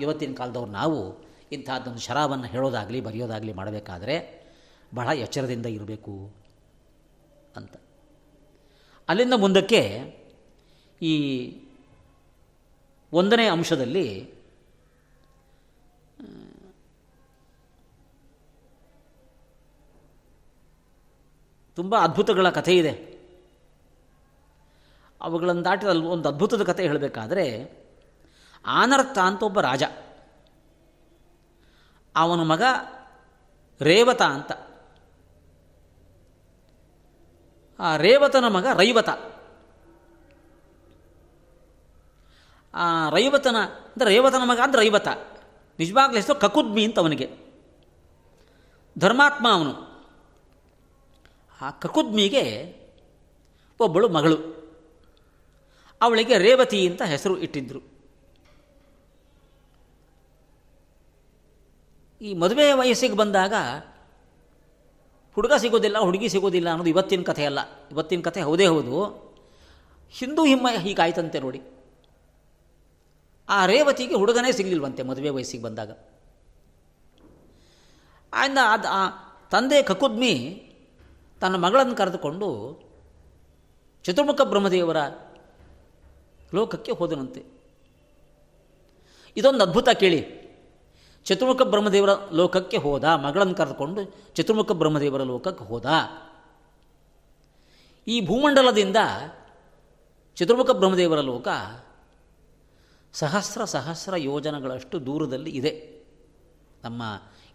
ಇವತ್ತಿನ ಕಾಲದವ್ರು ನಾವು ಇಂಥದ್ದೊಂದು ಶರವನ್ನು ಹೇಳೋದಾಗಲಿ ಬರೆಯೋದಾಗಲಿ ಮಾಡಬೇಕಾದ್ರೆ ಬಹಳ ಎಚ್ಚರದಿಂದ ಇರಬೇಕು ಅಂತ. ಅಲ್ಲಿಂದ ಮುಂದಕ್ಕೆ ಈ 1ನೇ ಅಂಶದಲ್ಲಿ ತುಂಬ ಅದ್ಭುತಗಳ ಕಥೆ ಇದೆ. ಅವುಗಳನ್ನು ದಾಟಿ ಅಲ್ಲಿ ಒಂದು ಅದ್ಭುತದ ಕಥೆ ಹೇಳಬೇಕಾದ್ರೆ ಆನರ್ತ ಅಂತ ಒಬ್ಬ ರಾಜ, ಅವನ ಮಗ ರೇವತ ಅಂತ, ಆ ರೇವತನ ಮಗ ರೈವತ. ಆ ರೈವತನ ಅಂದರೆ ರೇವತನ ಮಗ ಅಂದರೆ ರೈವತ ನಿಜವಾಗ್ಲೂ ಹೆಸರು ಕಕುದ್ಮಿ ಅಂತ ಅವನಿಗೆ. ಧರ್ಮಾತ್ಮ ಅವನು. ಆ ಕಕುದ್ಮಿಗೆ ಒಬ್ಬಳು ಮಗಳು, ಅವಳಿಗೆ ರೇವತಿ ಅಂತ ಹೆಸರು ಇಟ್ಟಿದ್ರು. ಈ ಮದುವೆ ವಯಸ್ಸಿಗೆ ಬಂದಾಗ ಹುಡುಗ ಸಿಗೋದಿಲ್ಲ, ಹುಡುಗಿ ಸಿಗೋದಿಲ್ಲ ಅನ್ನೋದು ಇವತ್ತಿನ ಕಥೆ ಅಲ್ಲ. ಇವತ್ತಿನ ಕಥೆ ಹೌದು, ಹೀಗಾಯ್ತಂತೆ ನೋಡಿ. ಆ ರೇವತಿಗೆ ಹುಡುಗನೇ ಸಿಗಲಿಲ್ವಂತೆ ಮದುವೆ ವಯಸ್ಸಿಗೆ ಬಂದಾಗ. ಆಯಿಂದ ಆ ತಂದೆ ಕಕುದ್ಮಿ ತನ್ನ ಮಗಳನ್ನು ಕರೆದುಕೊಂಡು ಚತುರ್ಮುಖ ಬ್ರಹ್ಮದೇವರ ಲೋಕಕ್ಕೆ ಹೋದನಂತೆ. ಇದೊಂದು ಅದ್ಭುತ ಕೇಳಿ. ಚತುರ್ಮುಖ ಬ್ರಹ್ಮದೇವರ ಲೋಕಕ್ಕೆ ಹೋದ, ಮಗಳನ್ನು ಕರೆದುಕೊಂಡು ಚತುರ್ಮುಖ ಬ್ರಹ್ಮದೇವರ ಲೋಕಕ್ಕೆ ಹೋದ. ಈ ಭೂಮಂಡಲದಿಂದ ಚತುರ್ಮುಖ ಬ್ರಹ್ಮದೇವರ ಲೋಕ 1000 ಯೋಜನೆಗಳಷ್ಟು ದೂರದಲ್ಲಿ ಇದೆ. ನಮ್ಮ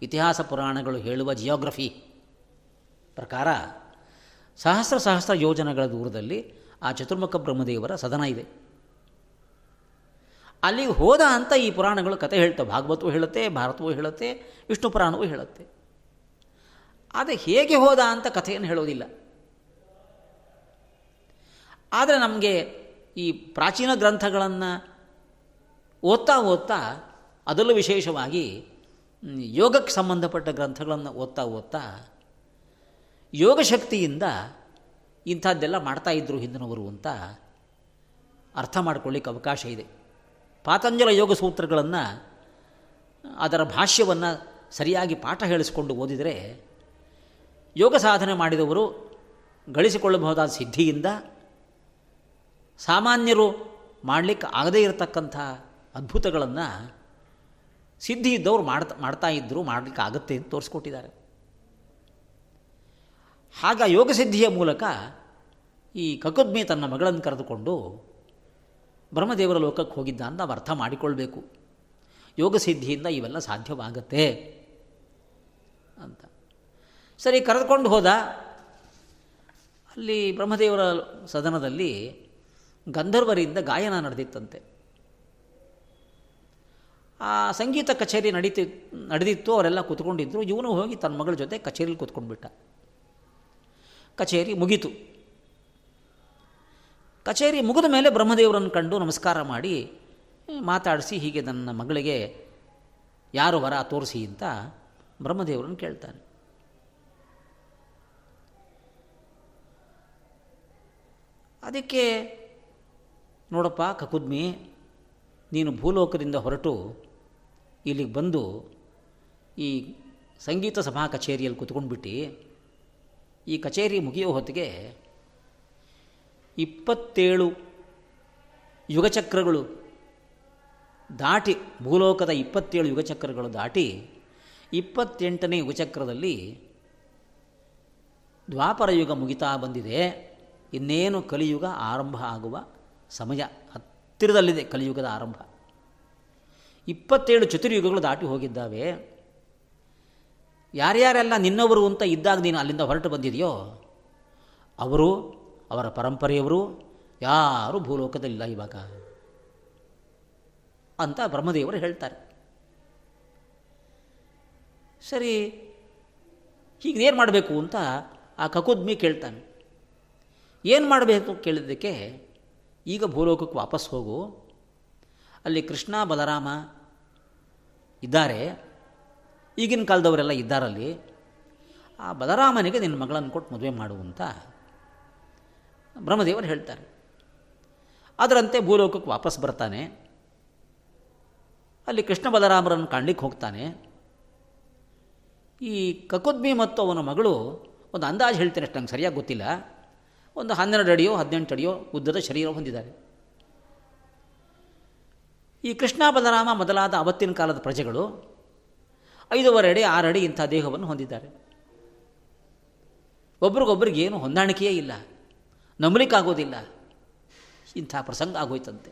ಇತಿಹಾಸ ಪುರಾಣಗಳು ಹೇಳುವ ಜಿಯೋಗ್ರಫಿ ಪ್ರಕಾರ ಸಹಸ್ರ ಸಹಸ್ರ ಯೋಜನೆಗಳ ದೂರದಲ್ಲಿ ಆ ಚತುರ್ಮುಖ ಬ್ರಹ್ಮದೇವರ ಸದನ ಇದೆ. ಅಲ್ಲಿಗೆ ಹೋದ ಅಂತ ಈ ಪುರಾಣಗಳು ಕತೆ ಹೇಳ್ತವೆ. ಭಾಗವತವೂ ಹೇಳುತ್ತೆ, ಭಾರತವೂ ಹೇಳುತ್ತೆ, ವಿಷ್ಣು ಪುರಾಣವೂ ಹೇಳುತ್ತೆ. ಆದರೆ ಹೇಗೆ ಹೋದ ಅಂತ ಕಥೆಯನ್ನು ಹೇಳೋದಿಲ್ಲ. ಆದರೆ ನಮಗೆ ಈ ಪ್ರಾಚೀನ ಗ್ರಂಥಗಳನ್ನು ಓದ್ತಾ ಓದ್ತಾ, ಅದರಲ್ಲೂ ವಿಶೇಷವಾಗಿ ಯೋಗಕ್ಕೆ ಸಂಬಂಧಪಟ್ಟ ಗ್ರಂಥಗಳನ್ನು ಓದ್ತಾ ಓದ್ತಾ, ಯೋಗಶಕ್ತಿಯಿಂದ ಇಂಥದ್ದೆಲ್ಲ ಮಾಡ್ತಾ ಇದ್ದರು ಹಿಂದಿನವರು ಅಂತ ಅರ್ಥ ಮಾಡ್ಕೊಳ್ಳಿಕ್ಕೆ ಅವಕಾಶ ಇದೆ. ಪಾತಂಜಲ ಯೋಗ ಸೂತ್ರಗಳನ್ನು, ಅದರ ಭಾಷ್ಯವನ್ನು ಸರಿಯಾಗಿ ಪಾಠ ಹೇಳಿಸಿಕೊಂಡು ಓದಿದರೆ ಯೋಗ ಸಾಧನೆ ಮಾಡಿದವರು ಗಳಿಸಿಕೊಳ್ಳಬಹುದಾದ ಸಿದ್ಧಿಯಿಂದ ಸಾಮಾನ್ಯರು ಮಾಡಲಿಕ್ಕೆ ಆಗದೇ ಇರತಕ್ಕಂಥ ಅದ್ಭುತಗಳನ್ನು ಸಿದ್ಧಿ ಇದ್ದವರು ಮಾಡ್ತಾ ಇದ್ದರು, ಮಾಡಲಿಕ್ಕೆ ಆಗುತ್ತೆ ಅಂತ ತೋರಿಸ್ಕೊಟ್ಟಿದ್ದಾರೆ. ಆಗ ಯೋಗಸಿದ್ಧಿಯ ಮೂಲಕ ಈ ಕಕುದ್ಮಿ ತನ್ನ ಮಗಳನ್ನು ಕರೆದುಕೊಂಡು ಬ್ರಹ್ಮದೇವರ ಲೋಕಕ್ಕೆ ಹೋಗಿದ್ದ ಅಂತ ನಾವು ಅರ್ಥ ಮಾಡಿಕೊಳ್ಬೇಕು. ಯೋಗಸಿದ್ಧಿಯಿಂದ ಇವೆಲ್ಲ ಸಾಧ್ಯವಾಗತ್ತೆ ಅಂತ. ಸರಿ, ಕರೆದುಕೊಂಡು ಹೋದ. ಅಲ್ಲಿ ಬ್ರಹ್ಮದೇವರ ಸದನದಲ್ಲಿ ಗಂಧರ್ವರಿಂದ ಗಾಯನ ನಡೆದಿತ್ತಂತೆ. ಆ ಸಂಗೀತ ಕಚೇರಿ ನಡೆದಿತ್ತು, ಅವರೆಲ್ಲ ಕೂತ್ಕೊಂಡಿದ್ದರು. ಇವನು ಹೋಗಿ ತನ್ನ ಮಗಳ ಜೊತೆ ಕಚೇರಿಲಿ ಕೂತ್ಕೊಂಡ್ಬಿಟ್ಟ. ಕಚೇರಿ ಮುಗೀತು. ಕಚೇರಿ ಮುಗಿದ ಮೇಲೆ ಬ್ರಹ್ಮದೇವರನ್ನು ಕಂಡು ನಮಸ್ಕಾರ ಮಾಡಿ ಮಾತಾಡಿಸಿ, ಹೀಗೆ ನನ್ನ ಮಗಳಿಗೆ ಯಾರು ವರ ತೋರಿಸಿ ಅಂತ ಬ್ರಹ್ಮದೇವರನ್ನು ಕೇಳ್ತಾನೆ. ಅದಕ್ಕೆ ನೋಡಪ್ಪ ಕಕುದ್ಮಿ, ನೀನು ಭೂಲೋಕದಿಂದ ಹೊರಟು ಇಲ್ಲಿಗೆ ಬಂದು ಈ ಸಂಗೀತ ಸಭಾ ಕಚೇರಿಯಲ್ಲಿ ಕೂತ್ಕೊಂಡ್ಬಿಟ್ಟು, ಈ ಕಚೇರಿ ಮುಗಿಯೋ ಹೊತ್ತಿಗೆ 27 ಯುಗಚಕ್ರಗಳು ದಾಟಿ, ಭೂಲೋಕದ 27 ಯುಗಚಕ್ರಗಳು ದಾಟಿ 28ನೇ ಯುಗಚಕ್ರದಲ್ಲಿ ದ್ವಾಪರ ಯುಗ ಮುಗಿತಾ ಬಂದಿದೆ. ಇನ್ನೇನು ಕಲಿಯುಗ ಆರಂಭ ಆಗುವ ಸಮಯ ಹತ್ತಿರದಲ್ಲಿದೆ. ಕಲಿಯುಗದ ಆರಂಭ 27 ಚತುರ್ಯುಗಗಳು ದಾಟಿ ಹೋಗಿದ್ದಾವೆ. ಯಾರ್ಯಾರೆಲ್ಲ ನಿನ್ನವರು ಅಂತ ಇದ್ದಾಗ ನೀನು ಅಲ್ಲಿಂದ ಹೊರಟು ಬಂದಿದೆಯೋ ಅವರು, ಅವರ ಪರಂಪರೆಯವರು ಯಾರೂ ಭೂಲೋಕದಲ್ಲಿಲ್ಲ ಇವಾಗ ಅಂತ ಬ್ರಹ್ಮದೇವರು ಹೇಳ್ತಾರೆ. ಸರಿ, ಹೀಗೇನು ಮಾಡಬೇಕು ಅಂತ ಆ ಕಕುದ್ಮಿ ಕೇಳ್ತಾನೆ. ಏನು ಮಾಡಬೇಕು ಕೇಳಿದ್ದಕ್ಕೆ, ಈಗ ಭೂಲೋಕಕ್ಕೆ ವಾಪಸ್ ಹೋಗು, ಅಲ್ಲಿ ಕೃಷ್ಣ ಬಲರಾಮ ಇದ್ದಾರೆ, ಈಗಿನ ಕಾಲದವರೆಲ್ಲ ಇದ್ದಾರಲ್ಲಿ, ಆ ಬಲರಾಮನಿಗೆ ನಿನ್ನ ಮಗಳನ್ನು ಕೊಟ್ಟು ಮದುವೆ ಮಾಡುವಂತ ಬ್ರಹ್ಮದೇವರು ಹೇಳ್ತಾರೆ. ಅದರಂತೆ ಭೂಲೋಕಕ್ಕೆ ವಾಪಸ್ ಬರ್ತಾನೆ. ಅಲ್ಲಿ ಕೃಷ್ಣ ಬಲರಾಮರನ್ನು ಕಾಣಲಿಕ್ಕೆ ಹೋಗ್ತಾನೆ. ಈ ಕಕುದ್ಮಿ ಮತ್ತು ಅವನ ಮಗಳು, ಒಂದು ಅಂದಾಜು ಹೇಳ್ತೇನೆ, ಅಷ್ಟು ನಂಗೆ ಸರಿಯಾಗಿ ಗೊತ್ತಿಲ್ಲ, ಒಂದು 12 ಅಡಿಯೋ 18 ಅಡಿಯೋ ಉದ್ದದ ಶರೀರ ಹೊಂದಿದ್ದಾರೆ. ಈ ಕೃಷ್ಣ ಬಲರಾಮ ಮೊದಲಾದ ಅವತ್ತಿನ ಕಾಲದ ಪ್ರಜೆಗಳು 5.5 ಅಡಿ 6 ಅಡಿ ಇಂಥ ದೇಹವನ್ನು ಹೊಂದಿದ್ದಾರೆ. ಒಬ್ರಿಗೊಬ್ರಿಗೇನು ಹೊಂದಾಣಿಕೆಯೇ ಇಲ್ಲ, ನಂಬಲಿಕ್ಕಾಗೋದಿಲ್ಲ. ಇಂಥ ಪ್ರಸಂಗ ಆಗೋಯ್ತಂತೆ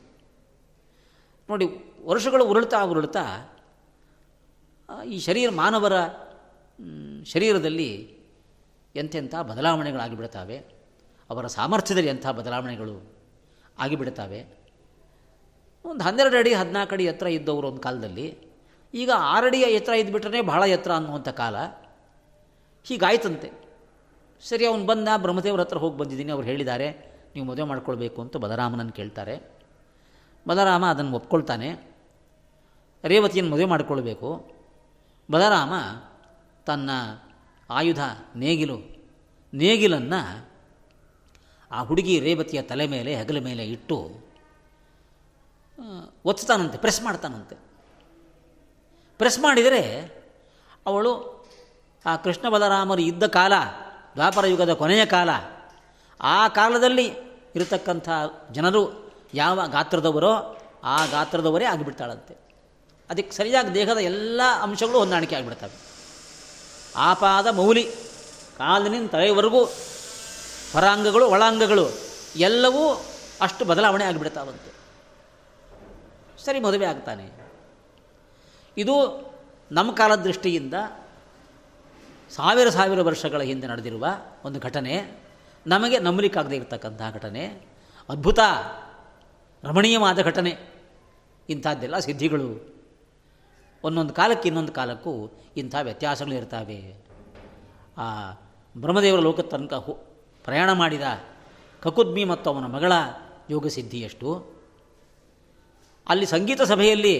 ನೋಡಿ. ವರ್ಷಗಳು ಉರುಳ್ತಾ ಈ ಮಾನವರ ಶರೀರದಲ್ಲಿ ಎಂತೆಂಥ ಬದಲಾವಣೆಗಳಾಗಿಬಿಡ್ತಾವೆ, ಅವರ ಸಾಮರ್ಥ್ಯದಲ್ಲಿ ಎಂಥ ಬದಲಾವಣೆಗಳು ಆಗಿಬಿಡ್ತಾವೆ. ಒಂದು 12 ಅಡಿ 14 ಅಡಿ ಎತ್ತರ ಇದ್ದವರು ಒಂದು ಕಾಲದಲ್ಲಿ, ಈಗ 6 ಅಡಿಯ ಎತ್ತರ ಇದ್ದುಬಿಟ್ರೆ ಭಾಳ ಎತ್ತರ ಅನ್ನುವಂಥ ಕಾಲ. ಹೀಗಾಯ್ತಂತೆ. ಸರಿ, ಅವನು ಬಂದ. ಬ್ರಹ್ಮದೇವ್ರ ಹತ್ರ ಹೋಗಿ ಬಂದಿದ್ದೀನಿ, ಅವ್ರು ಹೇಳಿದ್ದಾರೆ ನೀವು ಮದುವೆ ಮಾಡ್ಕೊಳ್ಬೇಕು ಅಂತ ಬಲರಾಮನನ್ನು ಕೇಳ್ತಾರೆ. ಬಲರಾಮ ಅದನ್ನು ಒಪ್ಕೊಳ್ತಾನೆ. ರೇವತಿಯನ್ನು ಮದುವೆ ಮಾಡಿಕೊಳ್ಬೇಕು. ಬಲರಾಮ ತನ್ನ ಆಯುಧ ನೇಗಿಲನ್ನು ಆ ಹುಡುಗಿ ರೇವತಿಯ ತಲೆ ಮೇಲೆ, ಹೆಗಲ ಮೇಲೆ ಇಟ್ಟು ಒತ್ತಾನಂತೆ, ಪ್ರೆಸ್ ಮಾಡ್ತಾನಂತೆ. ಪ್ರೆಸ್ ಮಾಡಿದರೆ ಅವಳು ಆ ಕೃಷ್ಣ ಬಲರಾಮರು ಇದ್ದ ಕಾಲ, ದ್ವಾಪರ ಯುಗದ ಕೊನೆಯ ಕಾಲ, ಆ ಕಾಲದಲ್ಲಿ ಇರತಕ್ಕಂಥ ಜನರು ಯಾವ ಗಾತ್ರದವರೋ ಆ ಗಾತ್ರದವರೇ ಆಗಿಬಿಡ್ತಾಳಂತೆ. ಅದಕ್ಕೆ ಸರಿಯಾಗಿ ದೇಹದ ಎಲ್ಲ ಅಂಶಗಳು ಹೊಂದಾಣಿಕೆ ಆಗಿಬಿಡ್ತವೆ. ಆಪಾದ ಮೌಲಿ, ಕಾಲಿನಿಂದ ತಲೆಯವರೆಗೂ ಹೊರಾಂಗಗಳು ಒಳಾಂಗಗಳು ಎಲ್ಲವೂ ಅಷ್ಟು ಬದಲಾವಣೆ ಆಗಿಬಿಡ್ತಾವಂತೆ. ಸರಿ, ಮದುವೆ ಆಗ್ತಾನೆ. ಇದು ನಮ್ಮ ಕಾಲದ ದೃಷ್ಟಿಯಿಂದ 1000 ವರ್ಷಗಳ ಹಿಂದೆ ನಡೆದಿರುವ ಒಂದು ಘಟನೆ. ನಮಗೆ ನಂಬಲಿಕ್ಕಾಗದೇ ಇರತಕ್ಕಂತಹ ಘಟನೆ, ಅದ್ಭುತ ರಮಣೀಯವಾದ ಘಟನೆ. ಇಂಥದ್ದೆಲ್ಲ ಸಿದ್ಧಿಗಳು. ಒಂದೊಂದು ಕಾಲಕ್ಕೆ ಇನ್ನೊಂದು ಕಾಲಕ್ಕೂ ಇಂಥ ವ್ಯತ್ಯಾಸಗಳಿರ್ತವೆ. ಆ ಬ್ರಹ್ಮದೇವರ ಲೋಕದ ತನಕ ಪ್ರಯಾಣ ಮಾಡಿದ ಕಕುದ್ಮಿ ಮತ್ತು ಅವನ ಮಗಳ ಯೋಗಸಿದ್ಧಿಯಷ್ಟು. ಅಲ್ಲಿ ಸಂಗೀತ ಸಭೆಯಲ್ಲಿ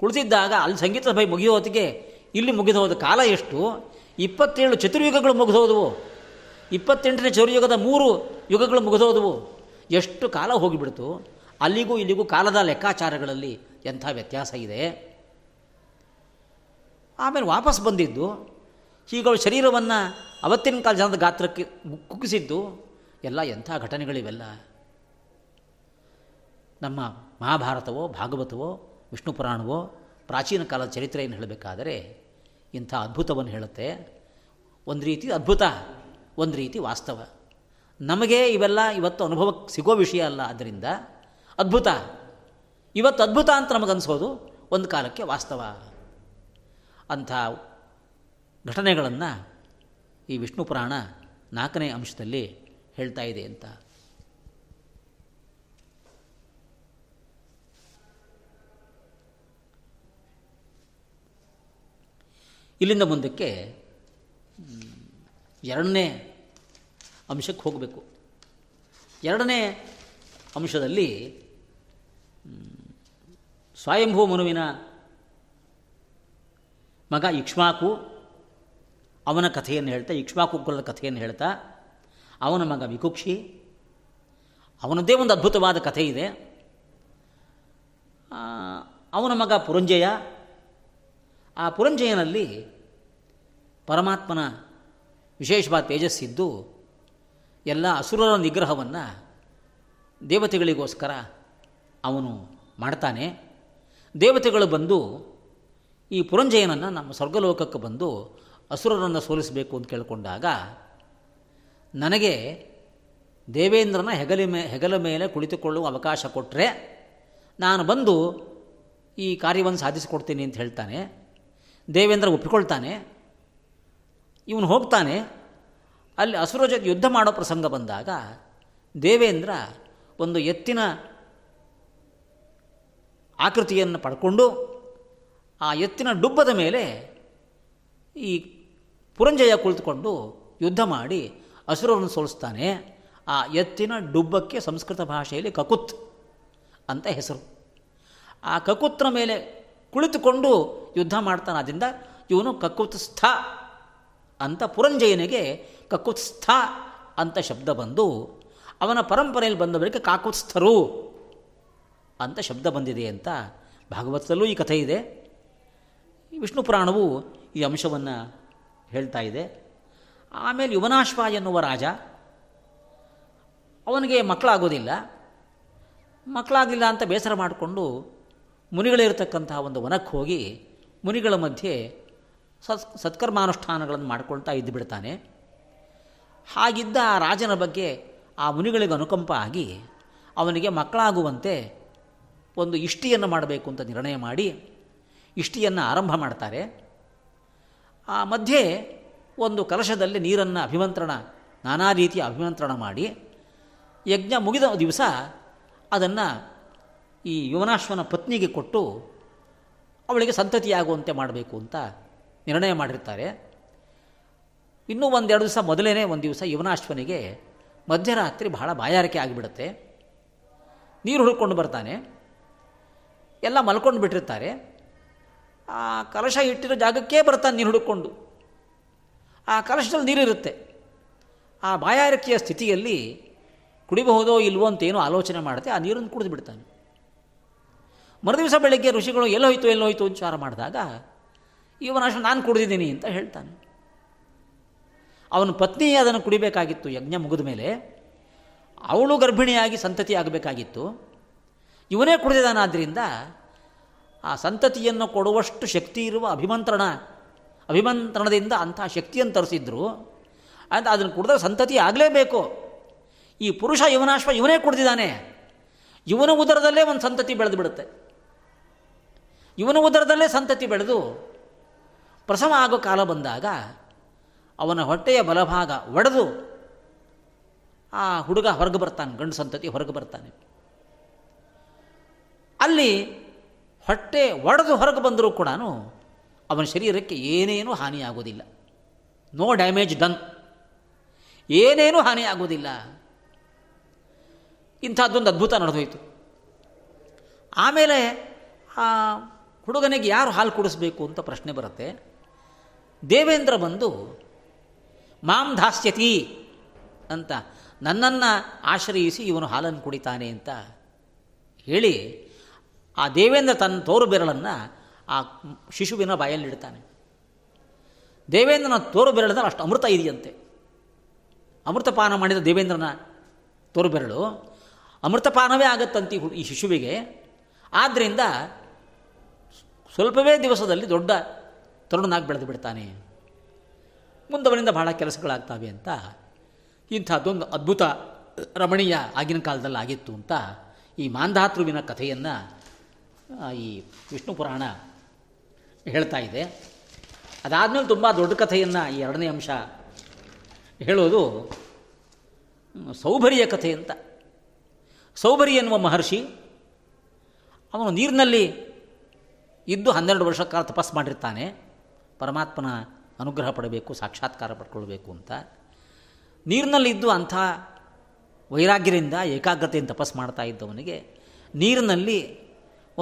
ಕುಳಿತಿದ್ದಾಗ ಅಲ್ಲಿ ಸಂಗೀತ ಸಭೆ ಮುಗಿಯೋ ಹೊತ್ತಿಗೆ ಇಲ್ಲಿ ಮುಗಿದು ಹೋದ ಕಾಲ ಎಷ್ಟು? 27 ಚತುರ್ಯುಗಗಳು ಮುಗಿದೋದವು. 28ನೇ ಚತುರ್ಯುಗದ 3 ಯುಗಗಳು ಮುಗಿದೋದವು. ಎಷ್ಟು ಕಾಲ ಹೋಗಿಬಿಡ್ತು! ಅಲ್ಲಿಗೂ ಇಲ್ಲಿಗೂ ಕಾಲದ ಲೆಕ್ಕಾಚಾರಗಳಲ್ಲಿ ಎಂಥ ವ್ಯತ್ಯಾಸ ಇದೆ. ಆಮೇಲೆ ವಾಪಸ್ ಬಂದಿದ್ದು ಹೀಗಳು ಶರೀರವನ್ನು ಅವತ್ತಿನ ಕಾಲ ಜನದ ಗಾತ್ರಕ್ಕೆ ಕುಗ್ಗಿಸಿದ್ದು ಎಲ್ಲ ಎಂಥ ಘಟನೆಗಳಿವೆಲ್ಲ. ನಮ್ಮ ಮಹಾಭಾರತವೋ ಭಾಗವತವೋ ವಿಷ್ಣು ಪುರಾಣವೋ ಪ್ರಾಚೀನ ಕಾಲದ ಚರಿತ್ರೆಯನ್ನು ಹೇಳಬೇಕಾದರೆ ಇಂಥ ಅದ್ಭುತವನ್ನು ಹೇಳುತ್ತೆ. ಒಂದು ರೀತಿ ಅದ್ಭುತ, ಒಂದು ರೀತಿ ವಾಸ್ತವ. ನಮಗೆ ಇವೆಲ್ಲ ಇವತ್ತು ಅನುಭವಕ್ಕೆ ಸಿಗೋ ವಿಷಯ ಅಲ್ಲ. ಆದ್ದರಿಂದ ಅದ್ಭುತ, ಇವತ್ತು ಅದ್ಭುತ ಅಂತ ನಮಗನ್ಸೋದು ಒಂದು ಕಾಲಕ್ಕೆ ವಾಸ್ತವ. ಅಂಥ ಘಟನೆಗಳನ್ನು ಈ ವಿಷ್ಣು ಪುರಾಣ 4ನೇ ಅಂಶದಲ್ಲಿ ಹೇಳ್ತಾ ಇದೆ ಅಂತ. ಇಲ್ಲಿಂದ ಮುಂದಕ್ಕೆ 2ನೇ ಅಂಶಕ್ಕೆ ಹೋಗಬೇಕು. 2ನೇ ಅಂಶದಲ್ಲಿ ಸ್ವಯಂಭೂ ಮನುವಿನ ಮಗ ಇಕ್ಷ್ವಾಕು, ಅವನ ಕಥೆಯನ್ನು ಹೇಳ್ತಾ, ಇಕ್ಷ್ವಾಕು ಕುಲದ ಕಥೆಯನ್ನು ಹೇಳ್ತಾ, ಅವನ ಮಗ ವಿಕುಕ್ಷಿ, ಅವನದ್ದೇ ಒಂದು ಅದ್ಭುತವಾದ ಕಥೆ ಇದೆ. ಅವನ ಮಗ ಪುರಂಜಯ. ಆ ಪುರಂಜಯನಲ್ಲಿ ಪರಮಾತ್ಮನ ವಿಶೇಷವಾದ ತೇಜಸ್ಸಿದ್ದು ಎಲ್ಲ ಅಸುರರ ನಿಗ್ರಹವನ್ನು ದೇವತೆಗಳಿಗೋಸ್ಕರ ಅವನು ಮಾಡ್ತಾನೆ. ದೇವತೆಗಳು ಬಂದು ಈ ಪುರಂಜಯನನ್ನು ನಮ್ಮ ಸ್ವರ್ಗಲೋಕಕ್ಕೆ ಬಂದು ಅಸುರರನ್ನು ಸೋಲಿಸಬೇಕು ಅಂತ ಕೇಳಿಕೊಂಡಾಗ, ನನಗೆ ದೇವೇಂದ್ರನ ಹೆಗಲ ಮೇಲೆ ಕುಳಿತುಕೊಳ್ಳುವ ಅವಕಾಶ ಕೊಟ್ಟರೆ ನಾನು ಬಂದು ಈ ಕಾರ್ಯವನ್ನು ಸಾಧಿಸಿಕೊಡ್ತೀನಿ ಅಂತ ಹೇಳ್ತಾನೆ. ದೇವೇಂದ್ರ ಒಪ್ಪಿಕೊಳ್ತಾನೆ. ಇವನು ಹೋಗ್ತಾನೆ. ಅಲ್ಲಿ ಅಸುರ ಜೊತೆ ಯುದ್ಧ ಮಾಡೋ ಪ್ರಸಂಗ ಬಂದಾಗ ದೇವೇಂದ್ರ ಒಂದು ಎತ್ತಿನ ಆಕೃತಿಯನ್ನು ಪಡ್ಕೊಂಡು ಆ ಎತ್ತಿನ ಡುಬ್ಬದ ಮೇಲೆ ಈ ಪುರಂಜಯ ಕುಳಿತುಕೊಂಡು ಯುದ್ಧ ಮಾಡಿ ಅಸುರರನ್ನು ಸೋಲಿಸ್ತಾನೆ. ಆ ಎತ್ತಿನ ಡುಬ್ಬಕ್ಕೆ ಸಂಸ್ಕೃತ ಭಾಷೆಯಲ್ಲಿ ಕಕುತ್ ಅಂತ ಹೆಸರು. ಆ ಕಕುತ್ರ ಮೇಲೆ ಕುಳಿತುಕೊಂಡು ಯುದ್ಧ ಮಾಡ್ತಾನೆ. ಆದ್ದರಿಂದ ಇವನು ಕಕುತ್ಸ್ಥ ಅಂತ, ಪುರಂಜಯನಿಗೆ ಕಕುತ್ಸ್ಥ ಅಂತ ಶಬ್ದ ಬಂದು ಅವನ ಪರಂಪರೆಯಲ್ಲಿ ಬಂದವರಿಗೆ ಕಾಕುತ್ಸ್ಥರು ಅಂತ ಶಬ್ದ ಬಂದಿದೆ ಅಂತ ಭಾಗವತದಲ್ಲೂ ಈ ಕಥೆ ಇದೆ. ವಿಷ್ಣು ಪುರಾಣವು ಈ ಅಂಶವನ್ನು ಹೇಳ್ತಾ ಇದೆ. ಆಮೇಲೆ ಯುವನಾಶ್ವ ಎನ್ನುವ ರಾಜ, ಅವನಿಗೆ ಮಕ್ಕಳಾಗಲಿಲ್ಲ ಅಂತ ಬೇಸರ ಮಾಡಿಕೊಂಡು ಮುನಿಗಳಿರತಕ್ಕಂತಹ ಒಂದು ವನಕ್ಕೆ ಹೋಗಿ ಮುನಿಗಳ ಮಧ್ಯೆ ಸತ್ಕರ್ಮಾನುಷ್ಠಾನಗಳನ್ನು ಮಾಡಿಕೊಳ್ತಾ ಇದ್ದು ಬಿಡ್ತಾನೆ. ಹಾಗಿದ್ದ ಆ ರಾಜನ ಬಗ್ಗೆ ಆ ಮುನಿಗಳಿಗೆ ಅನುಕಂಪ ಆಗಿ ಅವನಿಗೆ ಮಕ್ಕಳಾಗುವಂತೆ ಒಂದು ಇಷ್ಟಿಯನ್ನು ಮಾಡಬೇಕು ಅಂತ ನಿರ್ಣಯ ಮಾಡಿ ಇಷ್ಟಿಯನ್ನು ಆರಂಭ ಮಾಡ್ತಾರೆ. ಆ ಮಧ್ಯೆ ಒಂದು ಕಲಶದಲ್ಲಿ ನೀರನ್ನು ನಾನಾ ರೀತಿಯ ಅಭಿಮಂತ್ರಣ ಮಾಡಿ ಯಜ್ಞ ಮುಗಿದ ದಿವಸ ಅದನ್ನು ಈ ಯುವನಾಶ್ವನ ಪತ್ನಿಗೆ ಕೊಟ್ಟು ಅವಳಿಗೆ ಸಂತತಿಯಾಗುವಂತೆ ಮಾಡಬೇಕು ಅಂತ ನಿರ್ಣಯ ಮಾಡಿರ್ತಾರೆ. ಇನ್ನೂ 1-2 ದಿವಸ ಮೊದಲೇ ಒಂದು ದಿವಸ ಯುವನಾಶ್ವನಿಗೆ ಮಧ್ಯರಾತ್ರಿ ಬಹಳ ಬಾಯಾರಿಕೆ ಆಗಿಬಿಡುತ್ತೆ. ನೀರು ಹುಡುಕೊಂಡು ಬರ್ತಾನೆ. ಎಲ್ಲ ಮಲ್ಕೊಂಡು ಬಿಟ್ಟಿರ್ತಾರೆ. ಆ ಕಲಶ ಇಟ್ಟಿರೋ ಜಾಗಕ್ಕೇ ಬರ್ತಾನೆ ನೀರು ಹುಡುಕೊಂಡು. ಆ ಕಲಶದಲ್ಲಿ ನೀರಿರುತ್ತೆ. ಆ ಬಾಯಾರಿಕೆಯ ಸ್ಥಿತಿಯಲ್ಲಿ ಕುಡಿಬಹುದೋ ಇಲ್ವೋ ಅಂತೇನೋ ಆಲೋಚನೆ ಮಾಡುತ್ತೆ. ಆ ನೀರನ್ನು ಕುಡಿದು ಬಿಡ್ತಾನೆ. ಮರುದಿವಸ ಬೆಳಗ್ಗೆ ಋಷಿಗಳು ಎಲ್ಲೋಯ್ತು ವಿಚಾರ ಮಾಡಿದಾಗ ಇವನಾಶ್ವ ನಾನು ಕುಡಿದಿದ್ದೀನಿ ಅಂತ ಹೇಳ್ತಾನೆ. ಅವನ ಪತ್ನಿಯೇ ಅದನ್ನು ಕುಡಿಬೇಕಾಗಿತ್ತು. ಯಜ್ಞ ಮುಗಿದ ಮೇಲೆ ಅವಳು ಗರ್ಭಿಣಿಯಾಗಿ ಸಂತತಿ ಆಗಬೇಕಾಗಿತ್ತು. ಇವನೇ ಕುಡಿದಿದ್ದಾನಾದ್ದರಿಂದ ಆ ಸಂತತಿಯನ್ನು ಕೊಡುವಷ್ಟು ಶಕ್ತಿ ಇರುವ ಅಭಿಮಂತ್ರಣದಿಂದ ಅಂತಹ ಶಕ್ತಿಯನ್ನು ತರಿಸಿದ್ರು. ಅಂತ ಅದನ್ನು ಕುಡಿದ್ರೆ ಸಂತತಿ ಆಗಲೇಬೇಕು. ಈ ಪುರುಷ ಯುವನಾಶ್ವ ಇವನೇ ಕುಡಿದಿದ್ದಾನೆ. ಇವನ ಉದರದಲ್ಲೇ ಒಂದು ಸಂತತಿ ಬೆಳೆದು ಬಿಡುತ್ತೆ. ಇವನ ಉದರದಲ್ಲೇ ಸಂತತಿ ಬೆಳೆದು ಪ್ರಸವ ಆಗೋ ಕಾಲ ಬಂದಾಗ ಅವನ ಹೊಟ್ಟೆಯ ಬಲಭಾಗ ಒಡೆದು ಆ ಹುಡುಗ ಹೊರಗೆ ಬರ್ತಾನೆ, ಗಂಡು ಸಂತತಿ ಹೊರಗೆ ಬರ್ತಾನೆ. ಅಲ್ಲಿ ಹೊಟ್ಟೆ ಒಡೆದು ಹೊರಗೆ ಬಂದರೂ ಕೂಡ ಅವನ ಶರೀರಕ್ಕೆ ಏನೇನೂ ಹಾನಿಯಾಗೋದಿಲ್ಲ. ನೋ ಡ್ಯಾಮೇಜ್ ಡನ್, ಏನೇನೂ ಹಾನಿಯಾಗೋದಿಲ್ಲ. ಇಂಥದ್ದೊಂದು ಅದ್ಭುತ ನಡೆದೋಯ್ತು. ಆಮೇಲೆ ಆ ಹುಡುಗನಿಗೆ ಯಾರು ಹಾಲು ಕುಡಿಸ್ಬೇಕು ಅಂತ ಪ್ರಶ್ನೆ ಬರುತ್ತೆ. ದೇವೇಂದ್ರ ಬಂದು ಮಾಂ ದಾಸ್ಯತಿ ಅಂತ, ನನ್ನನ್ನು ಆಶ್ರಯಿಸಿ ಇವನು ಹಾಲನ್ನು ಕುಡಿತಾನೆ ಅಂತ ಹೇಳಿ ಆ ದೇವೇಂದ್ರ ತನ್ನ ತೋರು ಬೆರಳನ್ನು ಆ ಶಿಶುವಿನ ಬಾಯಲ್ಲಿಡ್ತಾನೆ. ದೇವೇಂದ್ರನ ತೋರು ಬೆರಳಿದ್ರೆ ಅಷ್ಟು ಅಮೃತ ಇದೆಯಂತೆ. ಅಮೃತಪಾನ ಮಾಡಿದ ದೇವೇಂದ್ರನ ತೋರು ಬೆರಳು ಅಮೃತಪಾನವೇ ಆಗುತ್ತಂತೆ ಈ ಶಿಶುವಿಗೆ. ಆದ್ದರಿಂದ ಸ್ವಲ್ಪವೇ ದಿವಸದಲ್ಲಿ ದೊಡ್ಡ ತರುಣನಾಗಿ ಬೆಳೆದು ಬಿಡ್ತಾನೆ, ಮುಂದವನಿಂದ ಬಹಳ ಕೆಲಸಗಳಾಗ್ತವೆ ಅಂತ. ಇಂಥದ್ದೊಂದು ಅದ್ಭುತ ರಮಣೀಯ ಆಗಿನ ಕಾಲದಲ್ಲಿ ಆಗಿತ್ತು ಅಂತ ಈ ಮಾಂಧಾತೃವಿನ ಕಥೆಯನ್ನು ಈ ವಿಷ್ಣು ಪುರಾಣ ಹೇಳ್ತಾ ಇದೆ. ಅದಾದಮೇಲೆ ತುಂಬ ದೊಡ್ಡ ಕಥೆಯನ್ನು ಈ ಎರಡನೇ ಅಂಶ ಹೇಳೋದು ಸೌಭರಿಯ ಕಥೆ ಅಂತ. ಸೌಭರಿ ಎನ್ನುವ ಮಹರ್ಷಿ, ಅವನು ನೀರಿನಲ್ಲಿ ಇದ್ದು 12 ವರ್ಷ ಕಾಲ ತಪಸ್ಸು ಮಾಡಿರ್ತಾನೆ, ಪರಮಾತ್ಮನ ಅನುಗ್ರಹ ಪಡಬೇಕು, ಸಾಕ್ಷಾತ್ಕಾರ ಪಡ್ಕೊಳ್ಬೇಕು ಅಂತ. ನೀರಿನಲ್ಲಿದ್ದು ಅಂಥ ವೈರಾಗ್ಯದಿಂದ ಏಕಾಗ್ರತೆಯಿಂದ ತಪಸ್ಸು ಮಾಡ್ತಾ ಇದ್ದವನಿಗೆ ನೀರಿನಲ್ಲಿ